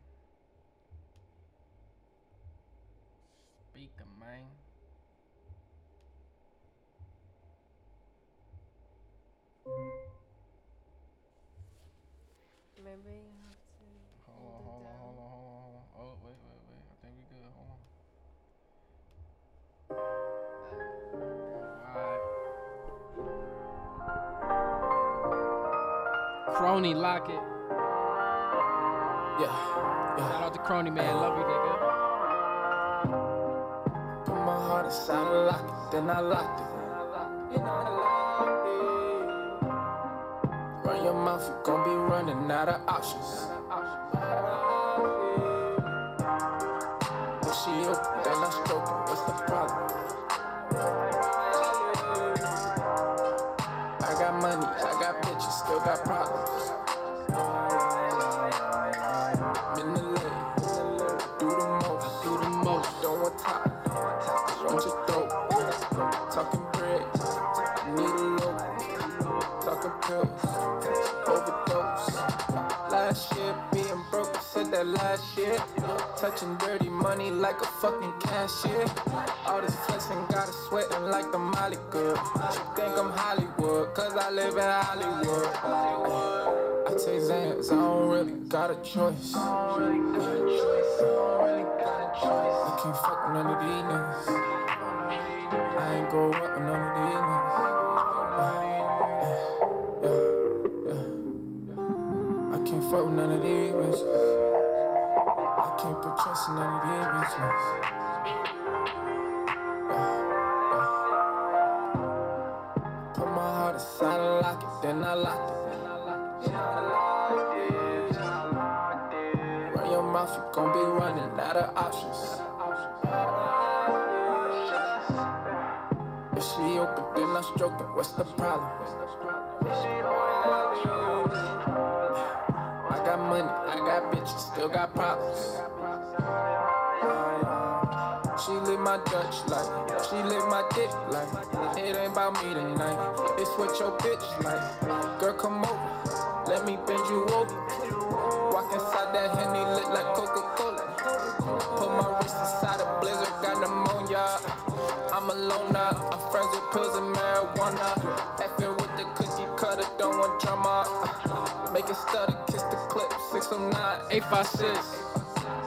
Speaker, man. Remember you have to hold on, hold on, hold on, hold on, hold on. Oh, wait, wait, wait. I think we good. Hold on. All right. Crony, lock it. Yeah. yeah. Shout out to Crony, man. Love you, nigga. Put my heart inside and lock it, then I locked it. Your mouth, you gon' be running out of options. If she open, then I stroke her. What's the problem? I got money, I got bitches, still got problems. I'm in the lane, do the most, do the most. Don't want top, don't want your throat. Talking bread, need a load. Talking pills. Last year, being broke, I said that last year. Touching dirty money like a fucking cashier. All this flexing got us sweating like the Molly girl. She think I'm Hollywood, cause I live in Hollywood. I take Zans, I don't really got a choice. I can't fuck with none of these niggas. I ain't grow up with none of these niggas. Fuck none of these bitches. I can't put trust in none of these bitches. Yeah, yeah. Put my heart inside and lock it, then I lock it. Run your mouth, you gon' be running out of options. If she open, then I stroke it. What's the problem? I got money, I got bitches, still got problems. She lit my Dutch life, she lit my dick life. It ain't about me tonight, it's what your bitch like. Girl, come over, let me bend you over. Walk inside that Henny, lit like Coca-Cola. Put my wrist inside a blizzard, got pneumonia. I'm a loner, I'm friends with pills and marijuana. Effing with the cookie cutter, don't want drama. Make it stutter, kiss the clip, six oh nine, eight five six.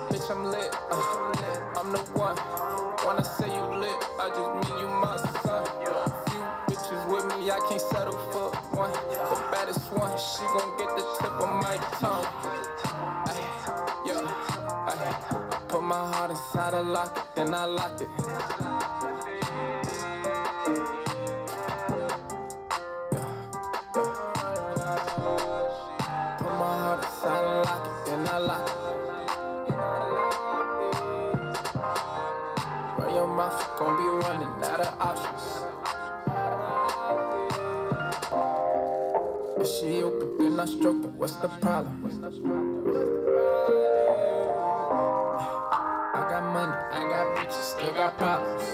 Bitch, I'm lit. Uh. I'm the one. When I say you lit, I just mean you my son. Few bitches with me, I can't settle for one. The baddest one, she gon' get the tip of my tongue. Ay, yo, ay. Put my heart inside a locket, then I lock it. Put my heart inside a locket, then I lock it. Gonna be running out of options. If she open, then I stroke it. What's the problem? I got money, I got bitches, still got problems.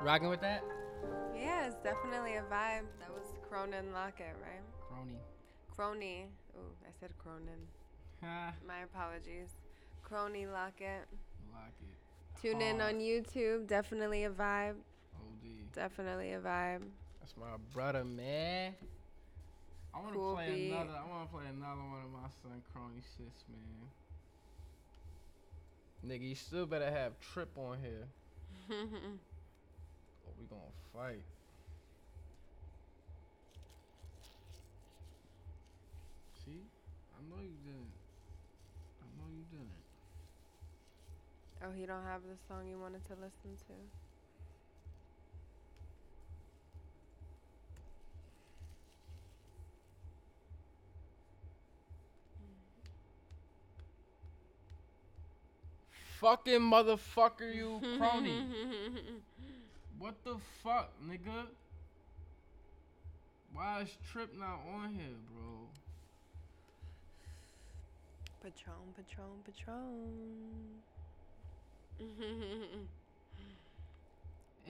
Rocking with that? Yeah, it's definitely a vibe. That was Cronin Locket, right? Crony. Crony. Ooh, I said Cronin. My apologies. Crony Locket. Locket. Tune oh. in on YouTube. Definitely a vibe. O D. Definitely a vibe. That's my brother, man. I wanna cool play beat. another I wanna play another one of my son Crony shits, man. Nigga, you still better have Trip on here. We gonna fight. See? I know you didn't. I know you didn't. Oh, he don't have the song you wanted to listen to? Fucking motherfucker, you Crony. What the fuck, nigga? Why is Trip not on here, bro? Patron, Patron, Patron.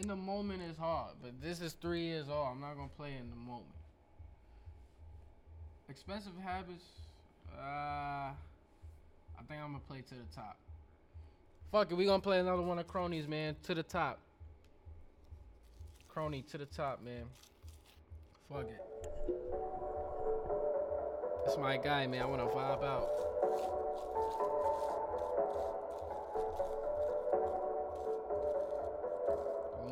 In the moment is hard, but this is three years old. I'm not gonna play in the moment. Expensive habits. Uh, I think I'm gonna play to the top. Fuck it, we gonna play another one of Cronies, man. To the top. Crony to the top, man. Fuck it. That's my guy, man. I wanna vibe out.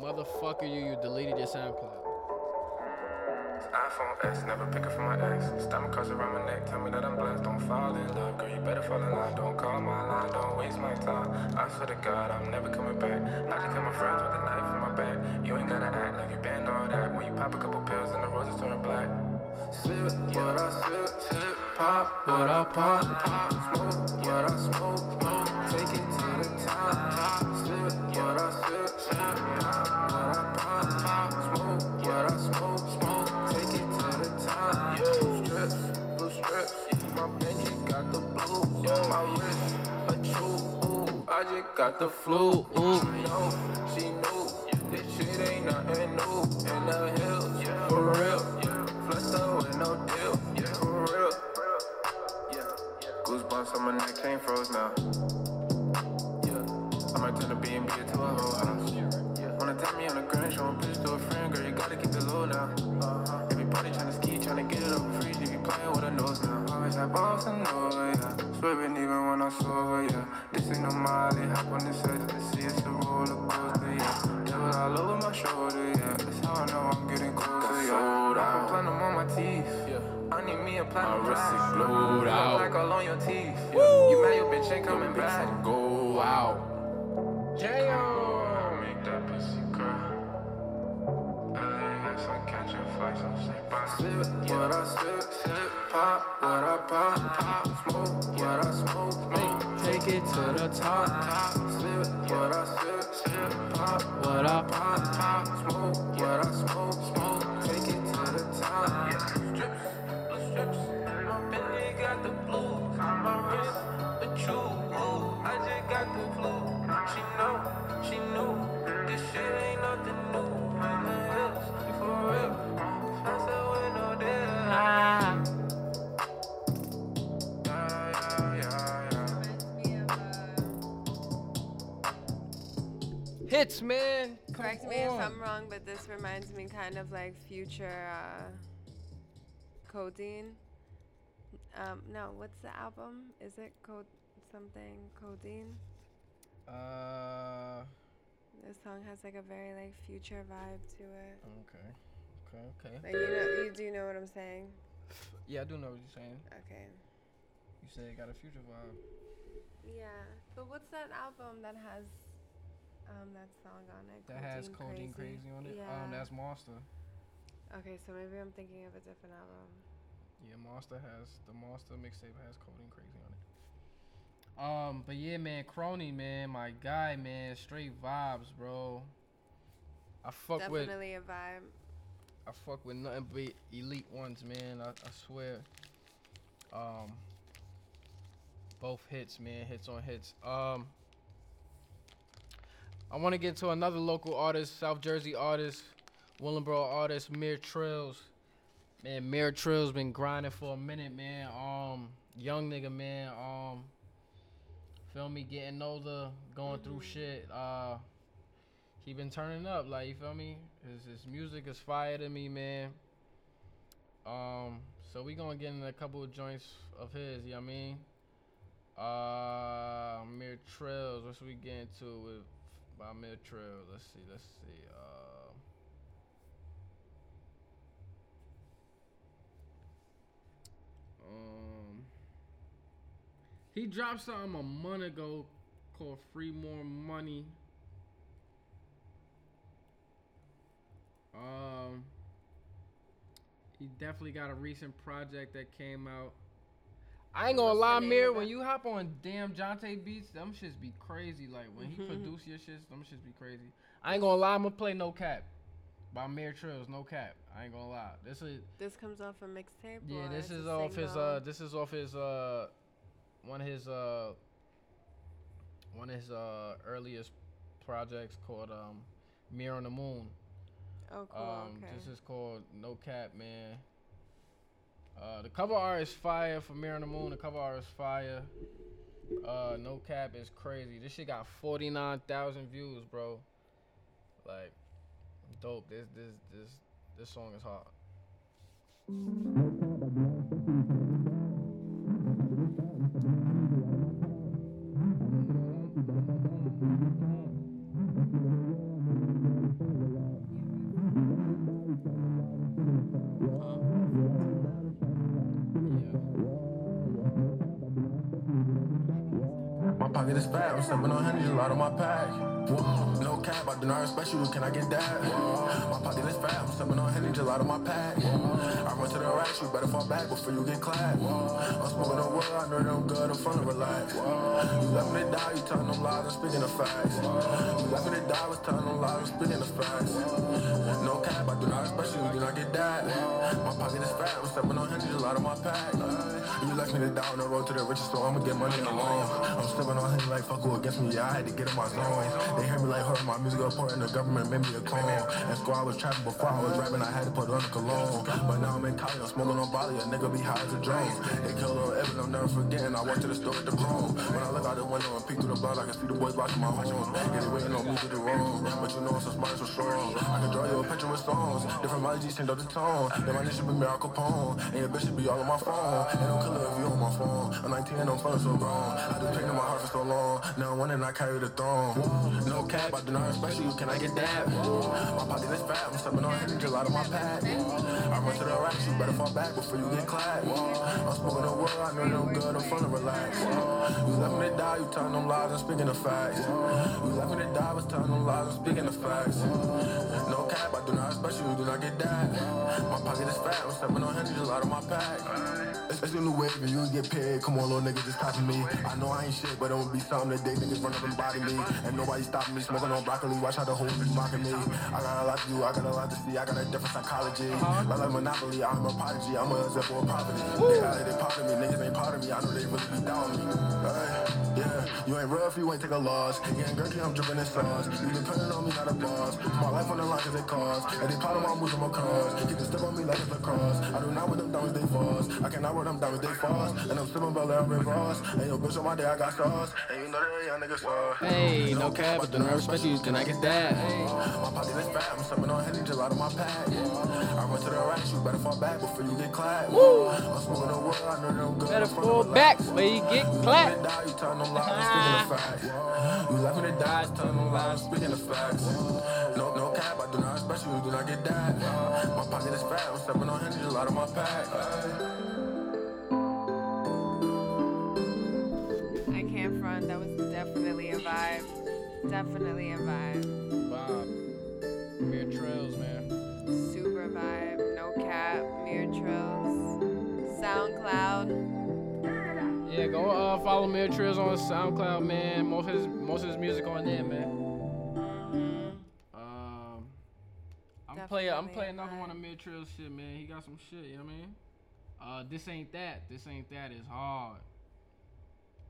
Motherfucker, you, you deleted your SoundCloud. It's iPhone X, never pick it from my ex. Stomach cuts around my neck, tell me that I'm blessed. Don't fall in love, girl, you better fall in line. Don't call my line, don't waste my time. I swear to God, I'm never coming back. I just cut my friends with a knife in my back. You ain't gotta act like you been all that. When you pop a couple pills and the roses turn black. Sip what I sip, sip, pop what I pop, pop. Smoke what I smoke, smoke. Take it to the top, top. Sip what I sip, sip, pop what I pop, pop. Smoke what I smoke, smoke. Take it to the top. Blue strips, blue strips. My pinky got the blue. My wrist a true. I just got the flu. Ooh, she knew. This shit ain't nothing new. In the hills, yeah, for real. Flex out with no deal, yeah, for real. Yeah, goosebumps on my neck, can't froze now. Yeah, I might turn the B and B into a whole house. Wanna tap me on the ground, show a bitch to a friend, girl, you gotta keep it low now. Uh-huh. Everybody tryna ski, tryna get it up free, you be playing with a nose now. Always have balls and know, yeah. Swimming even when I saw, yeah. This ain't no Molly, hop on the side to see it's a roller coaster, yeah. All over my shoulder, yeah. That's how I know I'm getting closer, yeah. I put platinum on my teeth, yeah. I need me a platinum. My wrist is glued out. Black all on your teeth, yeah. You mad your bitch ain't coming your back. Bitch go out. Damn. Make that pussy cry. L A X, I'm catching flights, I'm saying bye. Sip what I sip, sip, pop what I pop, pop. Smoke what I smoke, smoke. Take it to the top, top. Sip what I sip. Pop what I pop, pop, smoke what I smoke, smoke, take it to the top. Yeah, strips, blue strips, my belly got the blue, my wrist, the true blue, I just got the blue. She know, she knew, this shit ain't nothing new. I'm a hips, for real, I said with no deal. hits, man. Correct Come me on. if I'm wrong, but this reminds me kind of like Future uh, Codeine. Um, no, what's the album? Is it Code something? Codeine? Uh. This song has like a very like Future vibe to it. Okay. Okay, okay. Like, you know, you do know what I'm saying? Yeah, I do know what you're saying. Okay. You said it got a Future vibe. Yeah. But what's that album that has um that song on it? That Codeine has Codeine Crazy. Crazy on it? Yeah. Um, that's Monster. Okay, so maybe I'm thinking of a different album. Yeah, Monster has, the Monster mixtape has Codeine Crazy on it. Um, but yeah, man, Crony, man, my guy, man, straight vibes, bro. I fuck Definitely with... Definitely a vibe. I fuck with nothing but elite ones, man, I, I swear. Um, both hits, man, hits on hits. Um, I want to get to another local artist, South Jersey artist, Willingboro artist, Mir Trills. Man, Mir Trills been grinding for a minute, man. Um, young nigga, man. Um, feel me, getting older, going mm-hmm. through shit. Uh, he been turning up, like, you feel me? His, his music is fire to me, man. Um, so we gonna get into a couple of joints of his, you know what I mean? Uh, Mir Trills, what should we get into with by Mir Trills? Let's see, let's see. Uh, Um, he dropped something a month ago called Free More Money. Um, he definitely got a recent project that came out. I ain't gonna lie, Mir, when you hop on damn Jonte beats, them shits be crazy. Like, when mm-hmm. he produce your shits, them shits be crazy. I ain't gonna lie, I'm gonna play No Cap by Mir Trills, no cap. I ain't gonna lie. This is this comes off a mixtape. Yeah, this is off his. Uh, this is off his. Uh, one of his. Uh, one of his uh, earliest projects called um, "Mirror on the Moon." Oh, cool. Um, okay. This is called No Cap, man. Uh, the cover art is fire for "Mirror on the Moon." The cover art is fire. Uh, No Cap is crazy. This shit got forty-nine thousand views, bro. Like. Dope. This this this this song is hard. My pocket is fat. I'm stepping on hundreds out of my pack. Whoa, no cap, I do not respect you, can I get that? Whoa. My pocket is fat, I'm stepping on Henny, just out of my pack. Whoa. I run to the racks, you better fall back before you get clapped. Whoa. I'm smoking the world, I know that I'm good, I'm fun to relax. Whoa. You left me to die, you telling them lies, I'm speaking the facts. Whoa. You left me to die, I was telling them lies, I'm speaking the facts. Whoa. No cap, I do not respect you, do not get that. Whoa. My pocket is fat, I'm stepping on Henny, just out of my pack. You left me to die on the road to the riches, so I'ma get money alone. I'm stepping on Henny like fuck who against me, yeah, I had to get in my zone. They hear me like her, my music up and the government made me a clone. And school I was trapping before I was rapping, I had to put on a cologne. But now I'm in college, I'm smoking on Bali, a nigga be high as a drone. They killed Lil Evan, I'm never forgetting, I went to the store at the Crone. When I look out the window and peek through the blood, I can see the boys watching my home. And they waiting on me to the wrong, but you know I'm so smart and so strong. I can draw you a picture with songs, different melodies change up the tone. Then my nigga should be Al Capone, and your bitch should be all on my phone. And don't kill her if you on my phone, I'm nineteen and I'm feeling so grown. I just painted my heart for so long, now I'm winning, I carry the throne. No cap, I do not respect you, can I get that? My pocket is fat, I'm stepping on Henny, drill out of my pack. I run to the racks, you better fall back before you get clapped. I'm smoking the world, I know that I'm good, I'm fun to relax. You left me to die, you telling them lies, I'm speaking the facts. You left me to die, I was telling them lies, I'm speaking the facts. No cap, I do not respect you, do not get that. My pocket is fat, I'm stepping on Henny, drill out of my pack. It's a new wave and you get paid. Come on, little niggas, just copy me. I know I ain't shit, but it won't be something that they niggas run up and body me. And nobody stopping me, smoking on broccoli. Watch how the whole be mocking me. I got a lot to do, I got a lot to see. I got a different psychology. I like Monopoly, I'm a prodigy. I'm a zip or a property. They out of they part of me, niggas ain't part of me. me, I know they really down me. Hey, yeah, you ain't rough, you ain't take a loss. You ain't girthy, I'm dripping in sauce. You depending on me, not a boss. My life on the line cause it costs. And they part of my moves on my cars. You can step on me like it's lacrosse. I do not wear them diamonds, they falls. I cannot wear them diamonds, they falls. And I'm slipping by Larry Ross. And your bitch on my day, I got sauce. And you know that young niggas sauce. Hey, no cap, but the nerve specials, can I get that? Hey. My pocket is fat, I'm stepping on Henny, just out of my pack. I run to the right, you better fall back before you get clapped. Woo! I'm smoking the world, I know them good. Better fall back before you get clapped. You telling them lies, speaking of facts. You laughing at dies, telling them lies, speaking of facts. No, no cap, I do not special, you do not get that. My pocket is fat, I'm stepping on Henny, just out of my pack. I can't front, that was definitely a vibe. Definitely a vibe. Vibe. Mir Trills, man. Super vibe. No cap. Mir Trills. SoundCloud. Yeah, go uh, follow Mir Trills on SoundCloud, man. Most of his most of his music on there, man. Mm-hmm. Um, I'm playing. I'm playing another one of Mir Trills shit, man. He got some shit. You know what I mean? Uh, this ain't that. This ain't that is hard.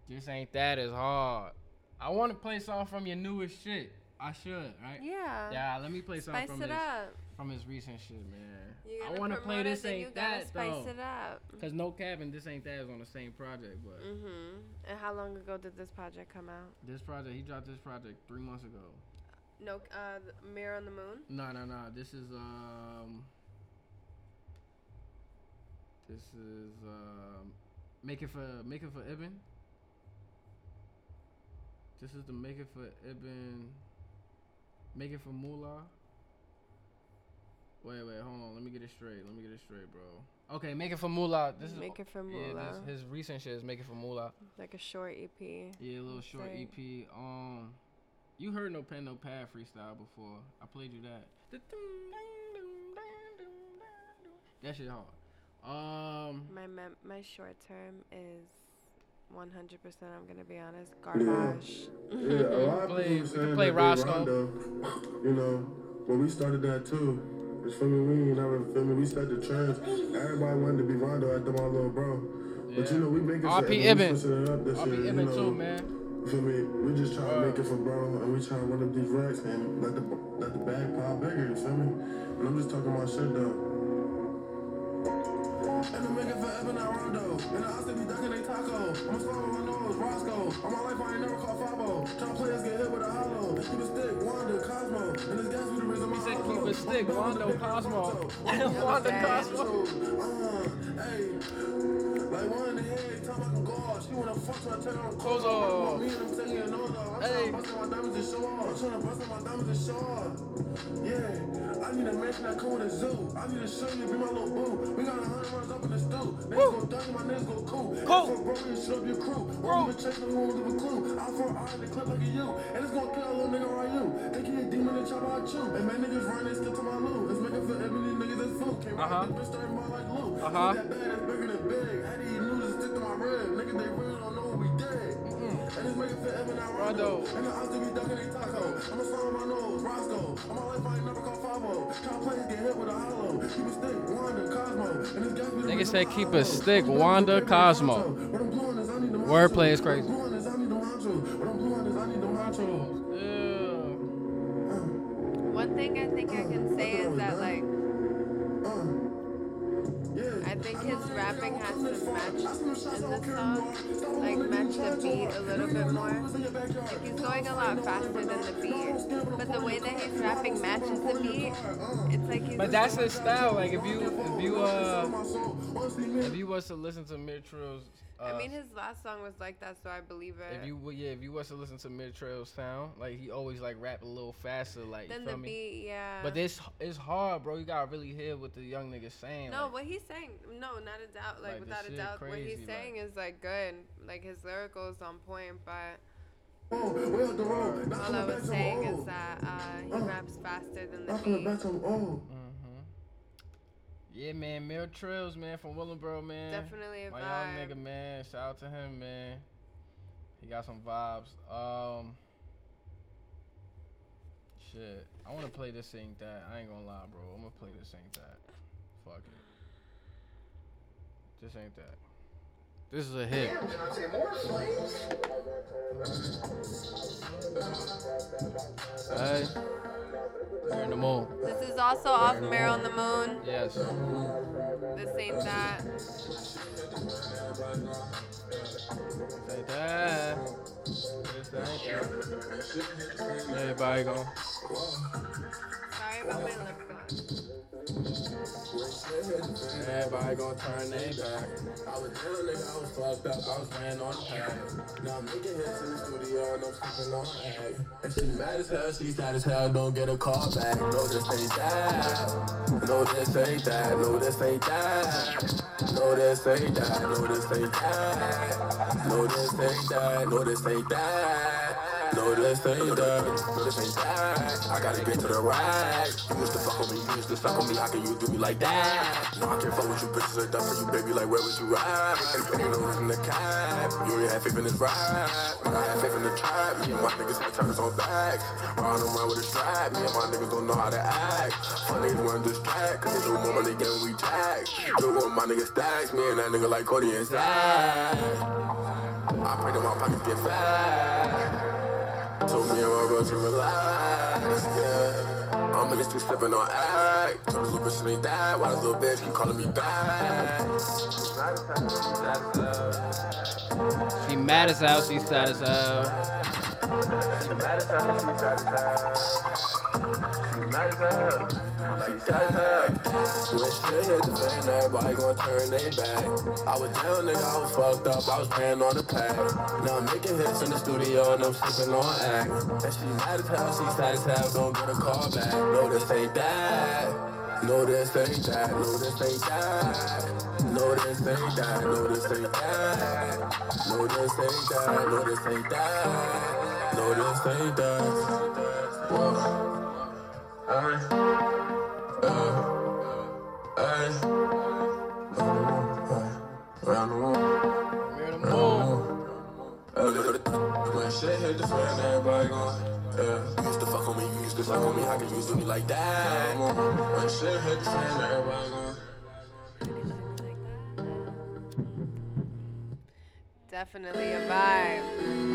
This ain't that is hard. I want to play something from your newest shit. I should, right? Yeah. Yeah, let me play something spice from it his, up. from his recent shit, man. You I want to play this ain't you that spice though. It up. Cause no cap and this ain't that is on the same project, but. Mhm. And how long ago did this project come out? This project, he dropped this project three months ago. No, uh, Mirror on the Moon. No, no, no. This is um. This is um, Make It for Make It for Ibn. This is the Make It for Ibn, Make It for Moolah. Wait, wait, hold on. Let me get it straight. Let me get it straight, bro. Okay, Make It for Moolah. This is Make It for Moolah. Yeah, this, his recent shit is Make It for Moolah. Like a short E P. Yeah, a little short like, E P. Um, you heard No Pen No Pad freestyle before? I played you that. That shit hard. Um, my mem- my short term is. one hundred percent, I'm going to be honest, garbage. Yeah, yeah a lot of play, people saying play that Rondo, you know, when we started that too, it's for me, we ain't never, feel me, we set the trends. Everybody wanted to be Rondo after my little bro. Yeah. But you know, we making it up this year, you know, too, man. You feel me, we just trying uh, to make it for bro, and we trying to run up these racks and let the, let the bag pile bigger, you feel me? And I'm just talking about shit though. And I'm making forever not Rondo. And I still be ducking they taco. I'm slowing my nose, Roscoe. All my life I ain't never called Fabo. Trying players get hit with a hollow. Keep a stick, Wanda, Cosmo. And this guy's with the reason my said keep a stick, Wanda, Cosmo. And Wanda, Cosmo. Hey, like one in the head, time I can go off. She wanna fuck, so I take her on clothes off. Me and I'm taking an order. I'm trying to bust my diamonds and show off. I'm trying to bust my diamonds and show off. Yeah, I need a mansion that come with a zoo. I need a show you, be my little boo. We got a hundred runs up in the stoop. Niggas go dirty, my niggas go cool. Cool. Bro, you show up your crew. Bro, you been chasing the one with a clue. I'm from I in the clip like a you. And it's gonna kill a little nigga right you. Think he a demon and chop out you. And my niggas run and skip to my loot. It's making for every nigga that's food. Can't ride this bitch starting more like Lou. Uh huh. That bag that's bigger than big. I need news to stick to my rib. Niggas, they really don't know what we did. And it's making for every night Rondo. And the odds to be ducking they taco. I'm a slime my nose, Roscoe. All my life I ain't never called Fabo. Trying players get hit with a hollow. Keep a stick, Wanda, Cosmo. And this guy's been. Nigga said keep a stick, Wanda, Cosmo. Wordplay is crazy. One thing I think I can say is that, like, I think his rapping has to match in this song, like match the beat a little bit more. Like he's going a lot faster than the beat, but the way that he's rapping matches the beat. It's like he's. But that's his style. Like if you if you uh if you was to listen to Mir Trills, uh, I mean his last song was like that, so I believe it. If you yeah if you was to listen to Mir Trills sound, like he always like rap a little faster, like than the beat, me? Yeah. But this it's hard, bro. You gotta really hear what the young nigga's saying. No, like, what he's saying. No, not a doubt. Like, like without a doubt, crazy, what he's saying like, is like good. Like his lyrical is on point, but all I was saying is that uh, he raps faster than the beat. Mm-hmm. Yeah, man, Mir Trills, man, from Willowboro, man. Definitely a vibe. My young nigga, man. Shout out to him, man. He got some vibes. Um, shit, I want to play this thing that. I ain't gonna lie, bro. I'm gonna play this thing that. Fuck it. This ain't that. This is a hit. Damn, can I say more slaves? Hey. We're in the moon. This is also off Mare on the Moon. Yes. This ain't that. Say that. Everybody go. Sorry about my lip gloss. Everybody gon' turn they back. I was real nigga, I was fucked up, I was laying on pack. Now I'm making hits in the studio and I'm sleeping on eggs. And she's mad as hell, she's sad as hell, don't get a call back. No, this ain't that. No, this ain't that. No, this ain't that. No, this ain't that. No, this ain't that. No, this ain't that. No, this ain't that. No, this ain't that. No, this ain't that. I gotta get to the rack. You used to fuck with me, you used to fuck with me. How can you do me like that? No, I can't fuck with you bitches like that for you, baby. Like, where would you ride? If you ain't losing the cap, you ain't have faith in this ride. When I have faith in the trap, me and my niggas have turns on backs. Round and round with a strap, me and my niggas don't know how to act. My niggas wanna distract, cause they do more money than we tax. Do what my niggas stacks, me and that nigga like Cody and Zach. I pray that my pockets get fat. So me and my bro to relax, yeah. I'm niggas too stepping on act. Told this little bitch she ain't that. Why this little bitch keep calling me back? She mad as hell, she sad as hell. She mad as hell, she sad as hell. She mad as hell. Like that. When shit hit the fan, everybody gon' turn they back. I was down, nigga, I was fucked up, I was playing on the pack. Now I'm making hits in the studio and I'm sleeping on act. And she mad as hell, she sad as hell, gon' get a call back. No, this ain't that. No, this ain't that. No, this ain't that. No, this ain't that. No, this ain't that. No, this ain't that. No, this ain't that. No, this ain't that. Whoa. Alright. Uh, uh, uh, when shit hit the fan, everybody gone. Yeah. You used to fuck on me, you used to fuck on me, how can you do me like that? When shit hit the fan, everybody gone. Definitely a vibe,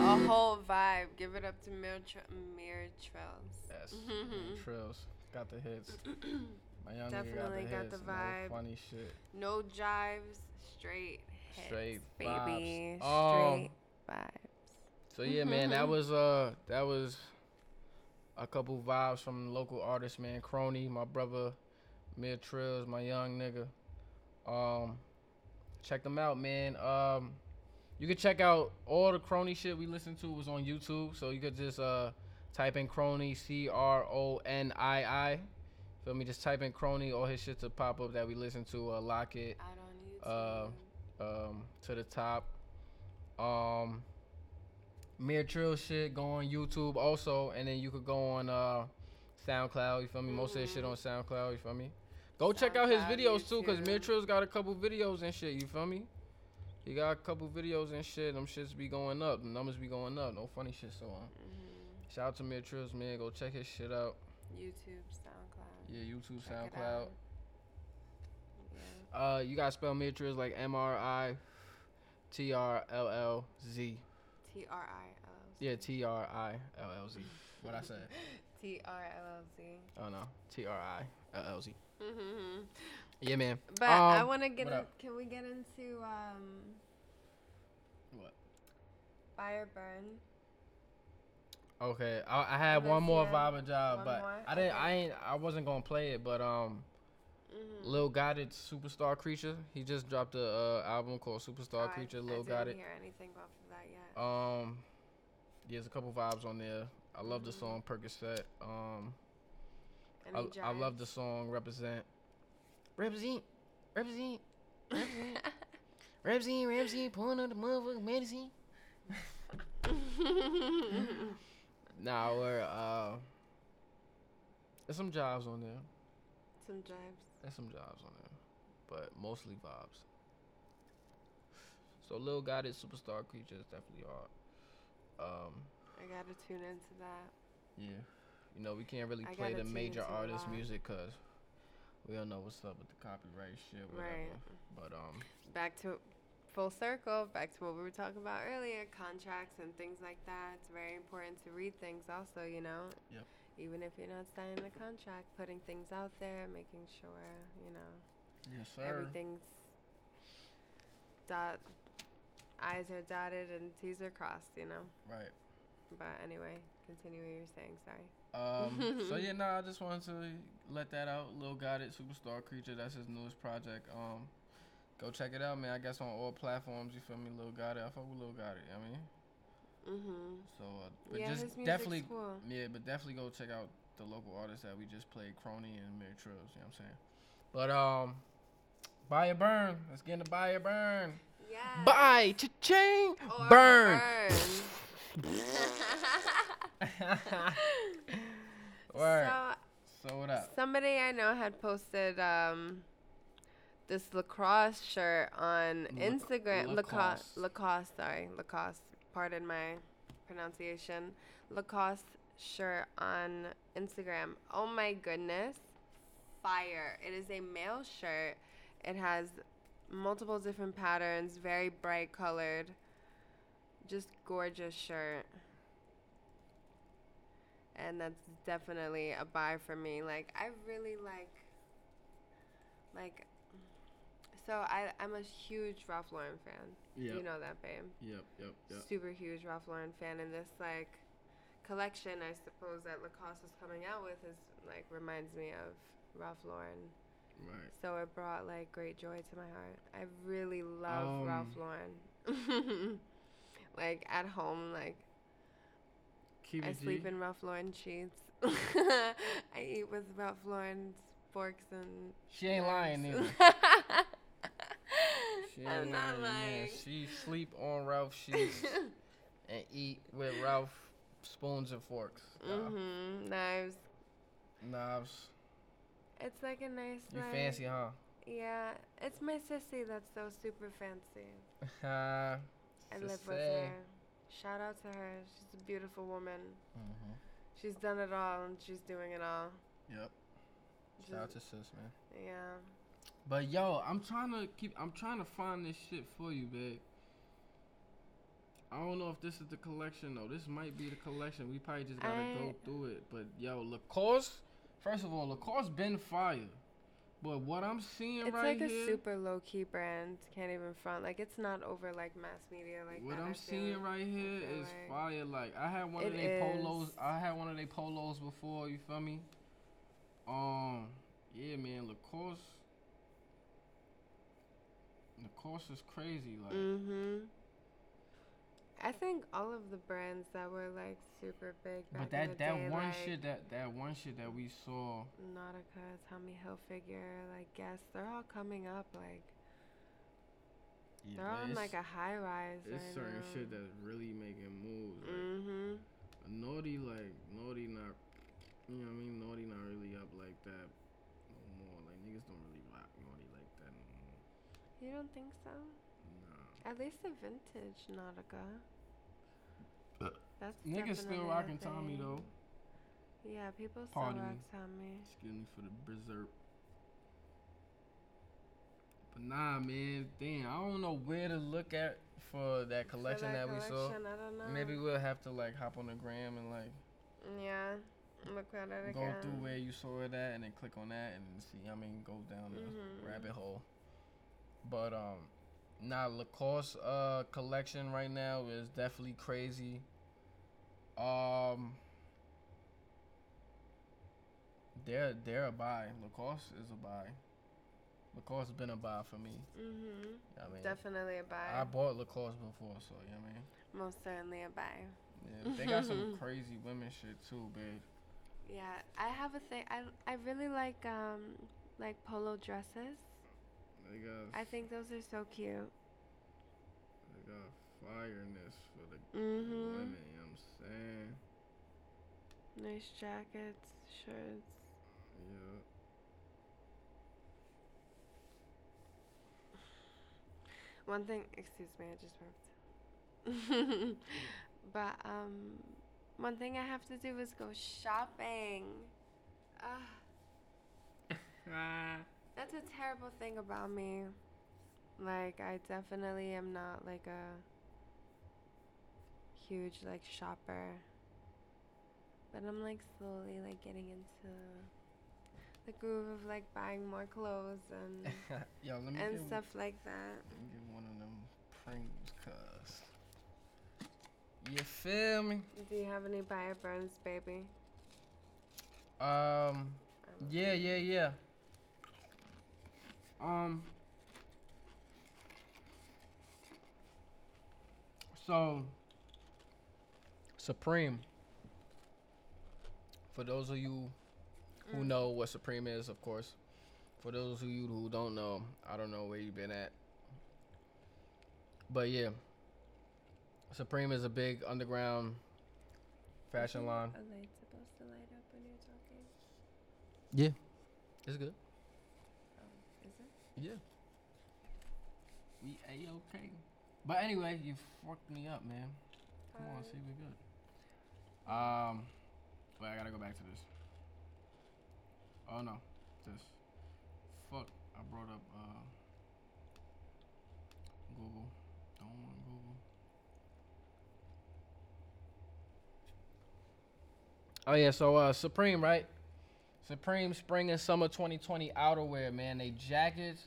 a whole vibe. Give it up to Mir Trills. Yes, Trills. Got the hits. My young definitely got the, got hits. The vibe. No funny shit. No jives. Straight hits. Straight vibes. Baby. Um, straight vibes. So yeah, man, that was uh, that was a couple vibes from local artists, man. Crony, my brother, Mir Trills, my young nigga. Um, check them out, man. Um, you can check out all the Crony shit we listened to was on YouTube, so you could just uh. Type in Crony, C R O N I I. Feel me? Just type in Crony. All his shit to pop up that we listen to. Uh, Lock It. Uh, um, to the top. Um, Mir Trill shit. Go on YouTube also. And then you could go on uh, SoundCloud. You feel me? Mm-hmm. Most of his shit on SoundCloud. You feel me? Go SoundCloud, check out his videos YouTube. Too. Because Mir Trill's got a couple videos and shit. You feel me? He got a couple videos and shit. Them shits be going up. The numbers be going up. No funny shit. So on. Mm-hmm. Shout out to Mir Trills, man. Go check his shit out. YouTube, SoundCloud. Yeah, YouTube, check SoundCloud. Yeah. Uh, you gotta spell Mir Trills like M R I T R L L Z. T R I L L Z. Yeah, T R I L L Z. What I said. T R L L Z. Oh no, T R I L L Z. Mm-hmm. Yeah, man. But um, I wanna get. In, can we get into um? What? Fire burn. Okay, I, I had one more vibe job, one but more? I didn't. Okay. I ain't. I wasn't gonna play it, but um, mm-hmm. Lil Gotit, Superstar Creature. He just dropped a uh, album called Superstar oh, Creature. I, Lil Gotit. I didn't hear anything about that yet. Um, yeah, there's a couple vibes on there. I love mm-hmm. the song Percocet. Um, I, I love the song Represent. Represent, represent, represent, represent, represent. Pulling up the motherfucking medicine. Nah, we're, uh, there's some jobs on there. Some jobs. There's some jobs on there, but mostly vibes. So Lil Gotit, Superstar Creature is definitely hard. Um, I gotta tune into that. Yeah. You know, we can't really I play the major artist music because we don't know what's up with the copyright shit, whatever. Right. But, um. Back to full circle, back to what we were talking about earlier, contracts and things like that. It's very important to read things also, you know? Yep. Even if you're not signing the contract, putting things out there, making sure, you know. Yes, sir. Everything's dot, I's are dotted and T's are crossed, you know? Right. But anyway, continue what you were saying, sorry. Um, so, yeah, no, nah, I just wanted to let that out. Lil Gotit, Superstar Creature, that's his newest project. Um, Go check it out, man. I guess on all platforms, you feel me, Lil Gotit. I fuck with Lil Gotit, I mean. Mm-hmm. So, uh, but yeah, just his music's definitely, cool. Yeah, but definitely go check out the local artists that we just played, Crony and Mir Trills, you know what I'm saying? But, um, buy or burn. Let's get into buy or burn. Yeah. Buy, cha-ching, or burn. burn. Word. So, so, what up? Somebody I know had posted, um... this Lacoste shirt on Instagram. Lacoste. Lacoste, sorry. Lacoste. Pardon my pronunciation. Lacoste shirt on Instagram. Oh, my goodness. Fire. It is a male shirt. It has multiple different patterns. Very bright colored. Just gorgeous shirt. And that's definitely a buy for me. Like, I really like... Like... So I, I'm a huge Ralph Lauren fan. Yep. You know that, babe. Yep, yep, yep. Super huge Ralph Lauren fan. And this, like, collection, I suppose, that Lacoste is coming out with is, like, reminds me of Ralph Lauren. Right. So it brought, like, great joy to my heart. I really love um, Ralph Lauren. Like, at home, like, Q B G. I sleep in Ralph Lauren sheets. I eat with Ralph Lauren's forks and... She ain't lying either. She I'm not lying. She sleep on Ralph's sheets and eat with Ralph spoons and forks. Mm-hmm. Uh, knives. Knives. It's like a nice You like, fancy, huh? Yeah. It's my sissy that's so super fancy. I live with her. Shout out to her. She's a beautiful woman. Mm-hmm. She's done it all and she's doing it all. Yep. She's, Shout out to sis, man. Yeah. But yo, I'm trying to keep. I'm trying to find this shit for you, babe. I don't know if this is the collection though. This might be the collection. We probably just gotta I... go through it. But yo, Lacoste. First of all, Lacoste been fire. But what I'm seeing it's right like here, it's like a super low key brand. Can't even front. Like it's not over like mass media like what that. What I'm seeing right here is like... fire. Like I had one it of their polos. I had one of their polos before. You feel me? Um, yeah, man, Lacoste. The course is crazy, like. Mm-hmm. I think all of the brands that were like super big. Back but that in the that day, one like, shit that that one shit that we saw. Nautica, Tommy Hilfiger, like Guess, they're all coming up, like. Yeah, they're on like a high rise. There's right certain now. Shit that's really making moves. Like, mm-hmm. Naughty, like Naughty, not. You know what I mean? Naughty, not really up like that no more. Like niggas don't really rock Naughty like that no more. You don't think so? No. At least the vintage Nautica. That's niggas still rocking Tommy though. Yeah, people still Pardon rock me. Tommy. Excuse me for the berserk. But nah, man, damn, I don't know where to look at for that collection for that, that collection, we saw. I don't know. Maybe we'll have to like hop on the gram and like. Yeah. Look at it again. Go through where you saw it at and then click on that and see. I mean, go down the mm-hmm. rabbit hole. But, um, nah, Lacoste, uh, collection right now is definitely crazy. Um, they're, they're a buy. Lacoste is a buy. Lacoste has been a buy for me. Mm-hmm. I mean, definitely a buy. I bought Lacoste before, so, you know what I mean? Most certainly a buy. Yeah, they got some crazy women shit, too, babe. Yeah, I have a thing. I, I really like, um, like polo dresses. They got, I think those are so cute. They got fire in this for the mm-hmm. women, you know what I'm saying? Nice jackets, shirts. Yeah. One thing, excuse me, I just burped. But, um, one thing I have to do is go shopping. Ugh. That's a terrible thing about me. Like, I definitely am not, like, a huge, like, shopper. But I'm, like, slowly, like, getting into the groove of, like, buying more clothes and Yo, let me and get stuff one, like that. Let me get one of them Pringles, cuz. You feel me? Do you have any buyer burns, baby? Um, yeah, yeah, yeah. Um... So, Supreme, for those of you who mm. know what Supreme is, of course, for those of you who don't know, I don't know where you've been at. But yeah, Supreme is a big underground fashion line. A light's supposed to light up when you're talking? Yeah, it's good. Oh, is it? Yeah. We A-okay. But anyway, you fucked me up, man. Come on, see, we good. Um, wait, I gotta go back to this. Oh no, this. Fuck, I brought up uh, Google. Don't want Google. Oh yeah, so uh, Supreme, right? Supreme spring and summer twenty twenty outerwear, man. They jackets.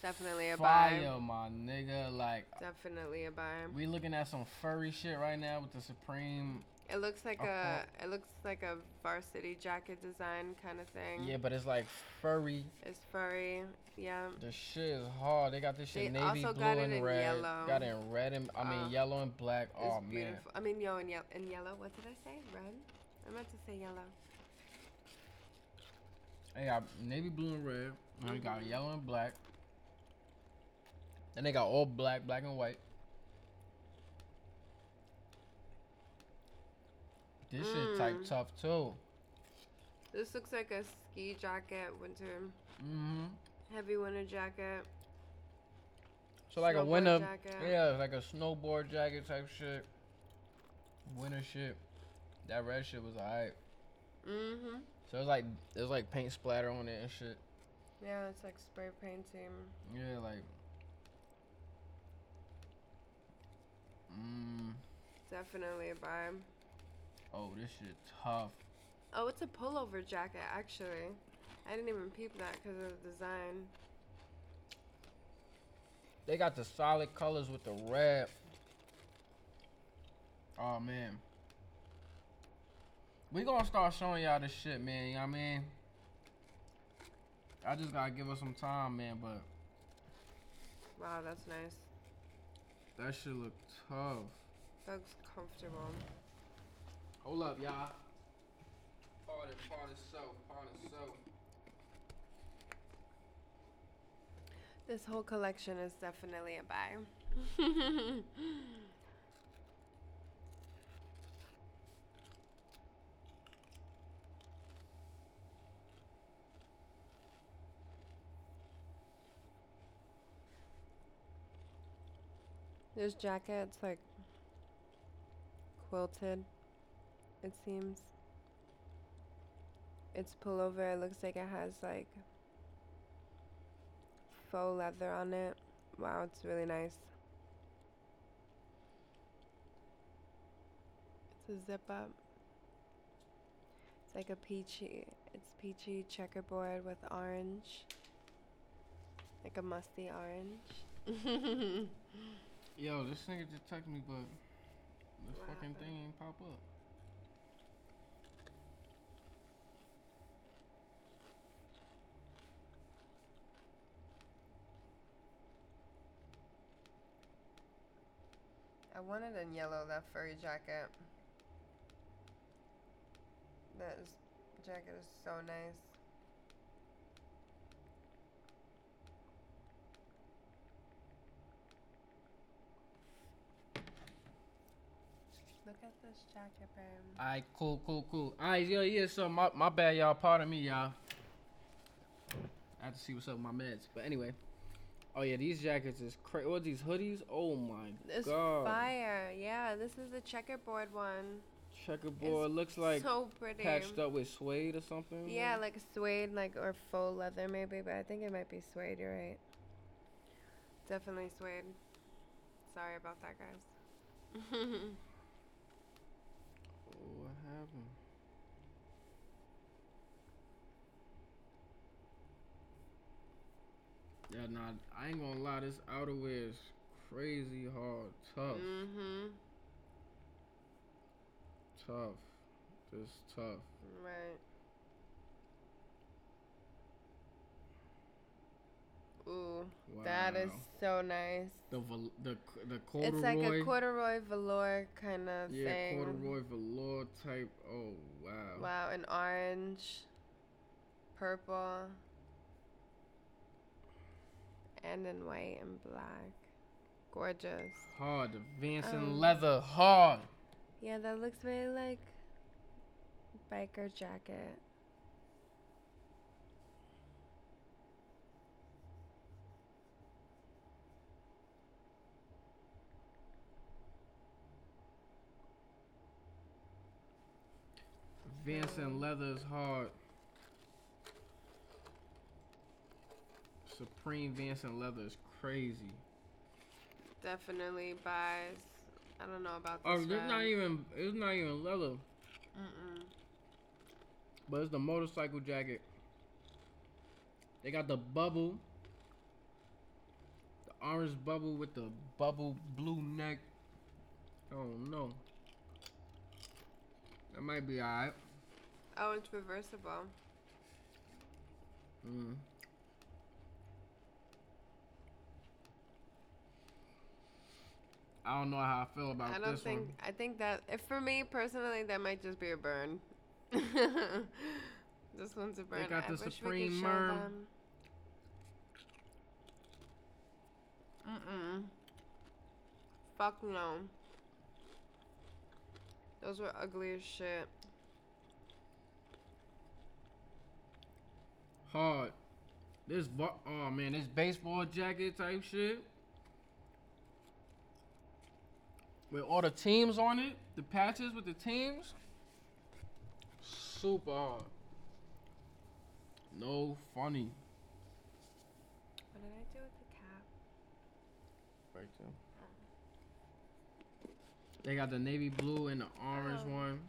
Definitely a buy. Fire, my nigga. Like, definitely a buy. We looking at some furry shit right now with the Supreme. It looks like a, it looks like a varsity jacket design kind of thing. Yeah, but it's like furry. It's furry, yeah. The shit is hard. They got this shit they navy blue got it and red. In yellow. Got it in red and I mean uh, yellow and black. Oh man. Beautiful. I mean yo and yellow. And yellow. What did I say? Red. I meant to say yellow. They got navy blue and red. Mm-hmm. They got yellow and black. And they got all black, black and white. This mm. shit type tough too. This looks like a ski jacket, winter. Mm-hmm. Heavy winter jacket. So like snowboard a winter jacket. Yeah, like a snowboard jacket type shit. Winter shit. That red shit was alright. Mm-hmm. So it's like there's like paint splatter on it and shit. Yeah, it's like spray painting. Yeah, like Mm. Definitely a vibe. Oh, this shit tough. Oh, it's a pullover jacket, actually. I didn't even peep that because of the design. They got the solid colors with the red. Oh, man. We gonna start showing y'all this shit, man. You know what I mean? I just gotta give us some time, man, but... Wow, that's nice. That shit look tough. Looks comfortable. Hold up, y'all. Part it, part it so, part it so. This whole collection is definitely a buy. This jacket's like quilted, it seems. It's pullover. It looks like it has like faux leather on it. Wow, it's really nice. It's a zip up. It's like a peachy. It's peachy checkerboard with orange, like a musty orange. Yo, this nigga just texted me, but the wow. fucking thing ain't pop up. I wanted in yellow that furry jacket. That is, jacket is so nice. Look at this jacket, babe. Alright, cool, cool, cool. Alright, yo, yeah, so my, my bad, y'all. Pardon me, y'all. I have to see what's up with my meds. But anyway. Oh, yeah, these jackets is crazy. What, these hoodies? Oh, my it's God. It's fire. Yeah, this is the checkerboard one. Checkerboard. It's looks like so pretty. Patched up with suede or something. Yeah, like suede like or faux leather maybe, but I think it might be suede, you're right. Definitely swayed. Sorry about that, guys. What happened? Yeah, nah, I ain't gonna lie. This outerwear is crazy hard, tough. Mm-hmm. Tough. Just tough. Right. Ooh, wow. That is so nice. The vel- the the corduroy. It's like a corduroy velour kind of yeah, thing. Yeah, corduroy velour type. Oh wow. Wow, an orange, purple, and in white and black. Gorgeous. Hard, advanced um, in leather. Hard. Yeah, that looks very like biker jacket. Advanced in leather is hard. Supreme Vance and leather is crazy. Definitely buys. I don't know about this. Oh, it's not even. It's not even leather. Mm. But it's the motorcycle jacket. They got the bubble. The orange bubble with the bubble blue neck. Oh no. That might be alright. Oh, it's reversible. Hmm. I don't know how I feel about I don't this think, one. I think that, if for me personally, that might just be a burn. This one's a burn. They got I the wish Supreme Merm. Mm-mm. Fuck no. Those were ugly as shit. Hard. This, vo- oh man, this baseball jacket type shit. With all the teams on it, the patches with the teams, super hard. No funny. What did I do with the cap? Right there. Oh. They got the navy blue and the orange oh. one.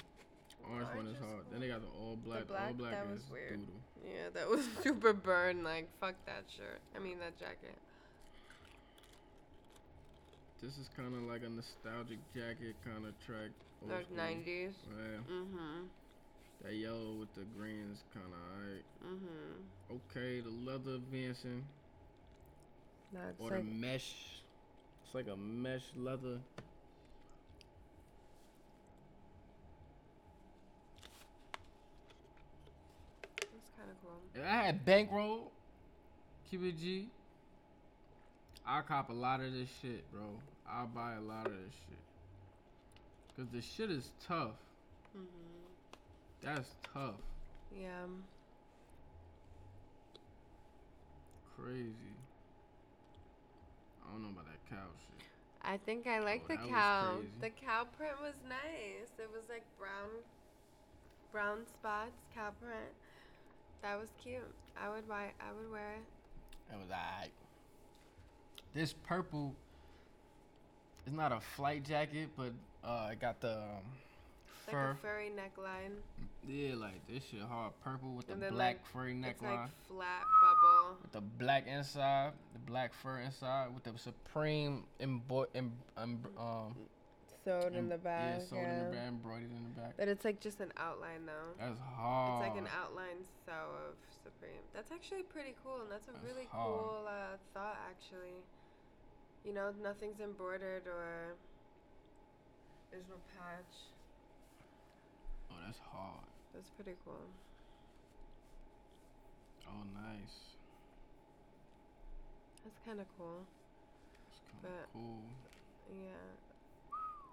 Orange oh, one is hard. Cool. Then they got the all black. The black all black that is was weird. Doodle. Yeah, that was super burn. Like, fuck that shirt. I mean, that jacket. This is kind of like a nostalgic jacket kind of track. Those nineties. Yeah. Mm-hmm. That yellow with the green is kind of alright. Mm-hmm. Okay, the leather advancing. That's or like the mesh. It's like a mesh leather. That's kind of cool. If I had bankroll, Q B G. I cop a lot of this shit, bro. I'll buy a lot of this shit. Cause the shit is tough. Mm-hmm. That's tough. Yeah. Crazy. I don't know about that cow shit. I think I like oh, the cow. The cow print was nice. It was like brown, brown spots, cow print. That was cute. I would buy. I would wear it. It was alright. This purple is not a flight jacket, but uh, it got the um, fur. Like a furry neckline. Yeah, like this shit hard purple with and the black like, furry neckline. It's like flat bubble. With the black inside, the black fur inside, with the Supreme embo- em- em- um, sewed em- in the back. Yeah, sewed yeah. in the back, embroidered in the back. But it's like just an outline though. That's hard. It's like an outline sew of Supreme. That's actually pretty cool, and that's a that's really hard. cool uh, thought actually. You know, nothing's embroidered or there's no patch. Oh, that's hard. That's pretty cool. Oh, nice. That's kind of cool. That's kind of cool. Yeah.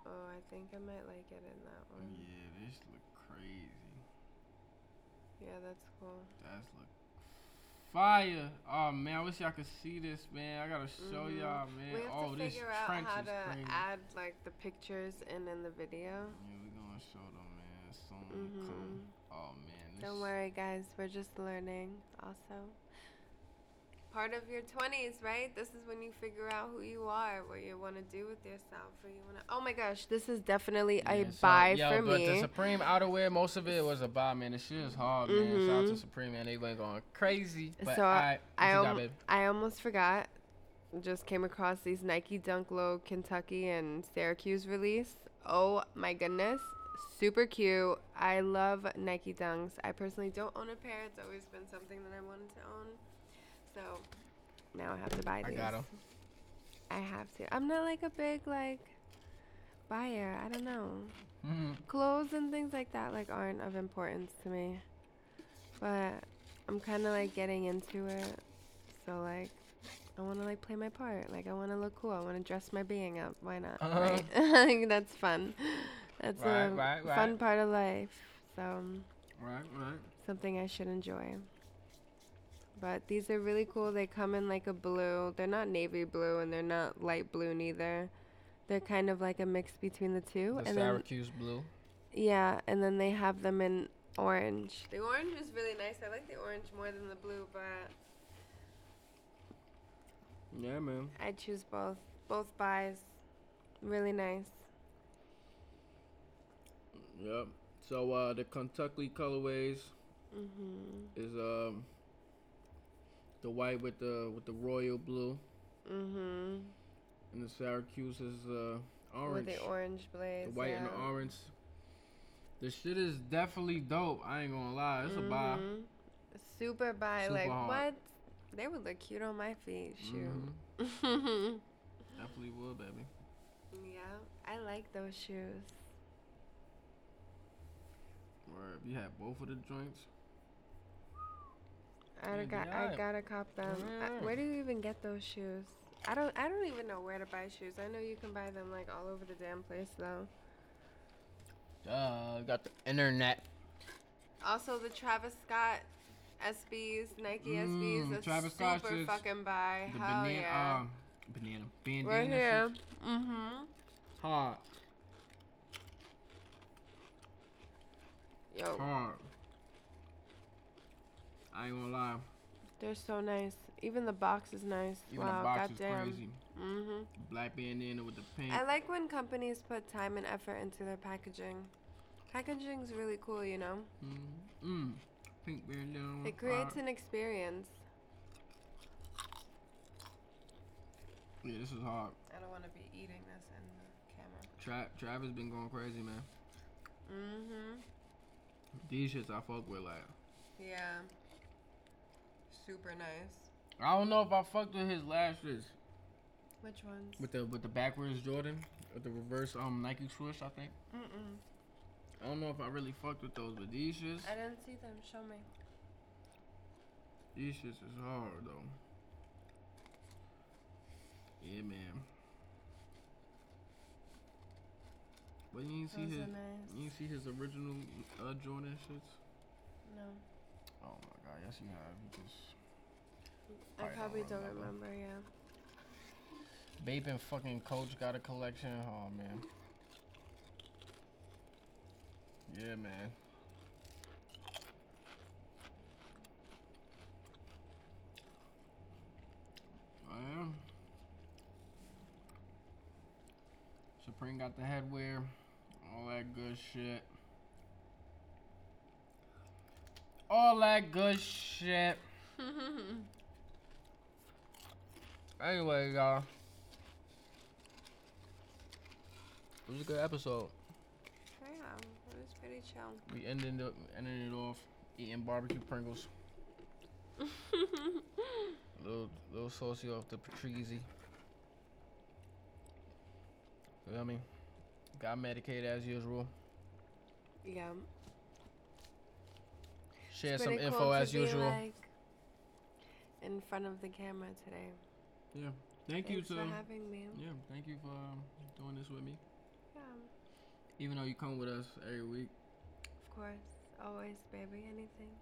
Oh, I think I might like it in that one. Yeah, this look crazy. Yeah, that's cool. That's look fire. Oh man, I wish y'all could see this, man. I gotta show mm-hmm. y'all, man. We have oh, to figure this out how to crazy. add like the pictures and in the video. Yeah, we're gonna show them, man. Soon mm-hmm. come. Oh man. This Don't worry, guys. We're just learning. Also, part of your twenties, right? This is when you figure out who you are, what you want to do with yourself. What you wanna... Oh, my gosh. This is definitely yeah, a so, buy yo, for but me. But the Supreme outerwear, most of it was a buy, man. The shit is hard, man. Mm-hmm. Shout out to Supreme, man. They went going crazy. But so I, I, I, om- got, I almost forgot. Just came across these Nike Dunk Low Kentucky and Syracuse release. Oh, my goodness. Super cute. I love Nike Dunks. I personally don't own a pair. It's always been something that I wanted to own. So now I have to buy these. I got them. I have to. I'm not like a big like buyer. I don't know. Mm-hmm. Clothes and things like that like aren't of importance to me. But I'm kind of like getting into it. So like I want to like play my part. Like I want to look cool. I want to dress my being up. Why not? Uh-huh. Right? I think that's fun. That's right, a right, right. fun part of life. So, right, right. Something I should enjoy. But these are really cool. They come in like a blue. They're not navy blue, and they're not light blue neither. They're kind of like a mix between the two. The and Syracuse then, blue. Yeah, and then they have them in orange. The orange is really nice. I like the orange more than the blue, but... Yeah, man. I choose both. Both buys. Really nice. Yep. So uh, the Kentucky colorways mm-hmm. is um the white with the with the royal blue. Mhm. And the Syracuse is uh orange. With the orange blaze. The white yeah. and the orange. The shit is definitely dope. I ain't gonna lie. It's mm-hmm. a buy. Super buy. Super like hard. What? They would look cute on my feet. Shoot. Mm-hmm. Definitely would, baby. Yeah, I like those shoes. Word. You had both of the joints. I got. I gotta cop them. Yeah. I, where do you even get those shoes? I don't. I don't even know where to buy shoes. I know you can buy them like all over the damn place though. Uh, got the internet. Also, the Travis Scott S Bs, Nike mm, S Bs. That's Travis Scott super is fucking buy. The Hell banana, yeah. Um, banana. Bandana. Right here. Shit. Mm-hmm. Hot. Yo. Hard. I ain't gonna lie. They're so nice. Even the box is nice. Even wow, the box goddamn. Is crazy. Mm-hmm. Black bandana with the pink. I like when companies put time and effort into their packaging. Packaging's really cool, you know? Mm-hmm. Mm. Pink bandana. It creates hard. An experience. Yeah, this is hard. I don't want to be eating this in the camera. Tra- Travis been going crazy, man. Mm-hmm. These shits I fuck with, like. Yeah. Super nice. I don't know if I fucked with his last shits. Which ones? With the with the backwards Jordan, with the reverse um Nike swoosh, I think. Mm-mm. I don't know if I really fucked with those, but these shits. I didn't see them. Show me. These shits is hard though. Yeah, man. But you didn't see Those his, nice. you didn't see his original uh, Jordan shits. No. Oh my God, yes you have. You just I probably, probably don't, don't remember. remember, yeah. Bape and fucking Coach got a collection. Oh man. Yeah, man. I am. Supreme got the headwear. All that good shit. All that good shit. Anyway, y'all. It was a good episode. Yeah, it was pretty chill. We ended up ended it off eating barbecue Pringles. a little little saucy off the Patrizi. You know what I mean? Got medicated as usual. Yeah. Share some info cool as usual. Like in front of the camera today. Yeah. Thank Thanks you to, for having me. Yeah. Thank you for um, doing this with me. Yeah. Even though you come with us every week. Of course. Always, baby. Anything.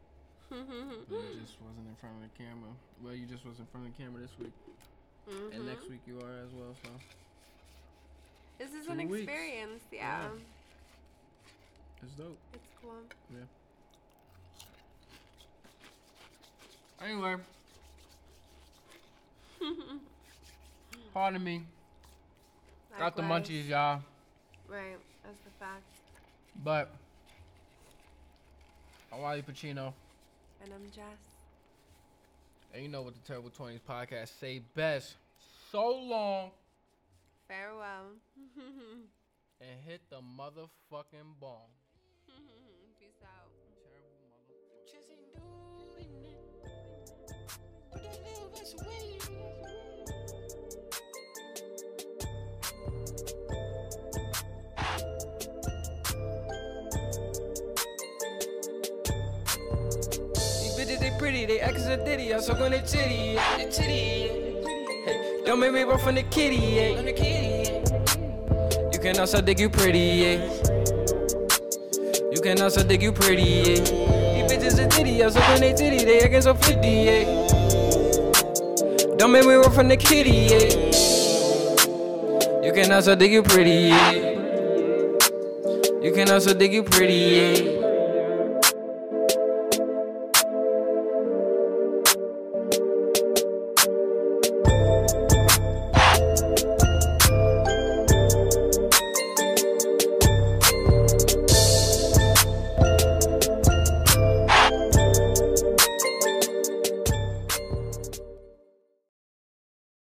You just wasn't in front of the camera. Well, you just was in front of the camera this week. Mm-hmm. And next week you are as well, so. This is Two an experience, yeah. yeah. It's dope. It's cool. Yeah. Anyway, Pardon me. Likewise. Got the munchies, y'all. Right, that's the fact. But I'm Wally Pacino. And I'm Jess. And you know what the Terrible Twenties podcast say best. So long. Farewell. And hit the motherfucking bong. Peace out. Terrible motherfucker. Just ain't doing it. Put a little bit away. These bitches, they pretty, they actin' so ditty. I suck on the titty, the titty. Hey, don't make me run from the kitty, yeah. From the kitty. You can also dig you pretty, yeah. You can also dig you pretty, yeah. These bitches are ditty, I suck on they titty, they actin' so fifty, yeah. Don't make me run from the kitty, yeah. You can also dig you pretty, yeah. You can also dig you pretty, yeah.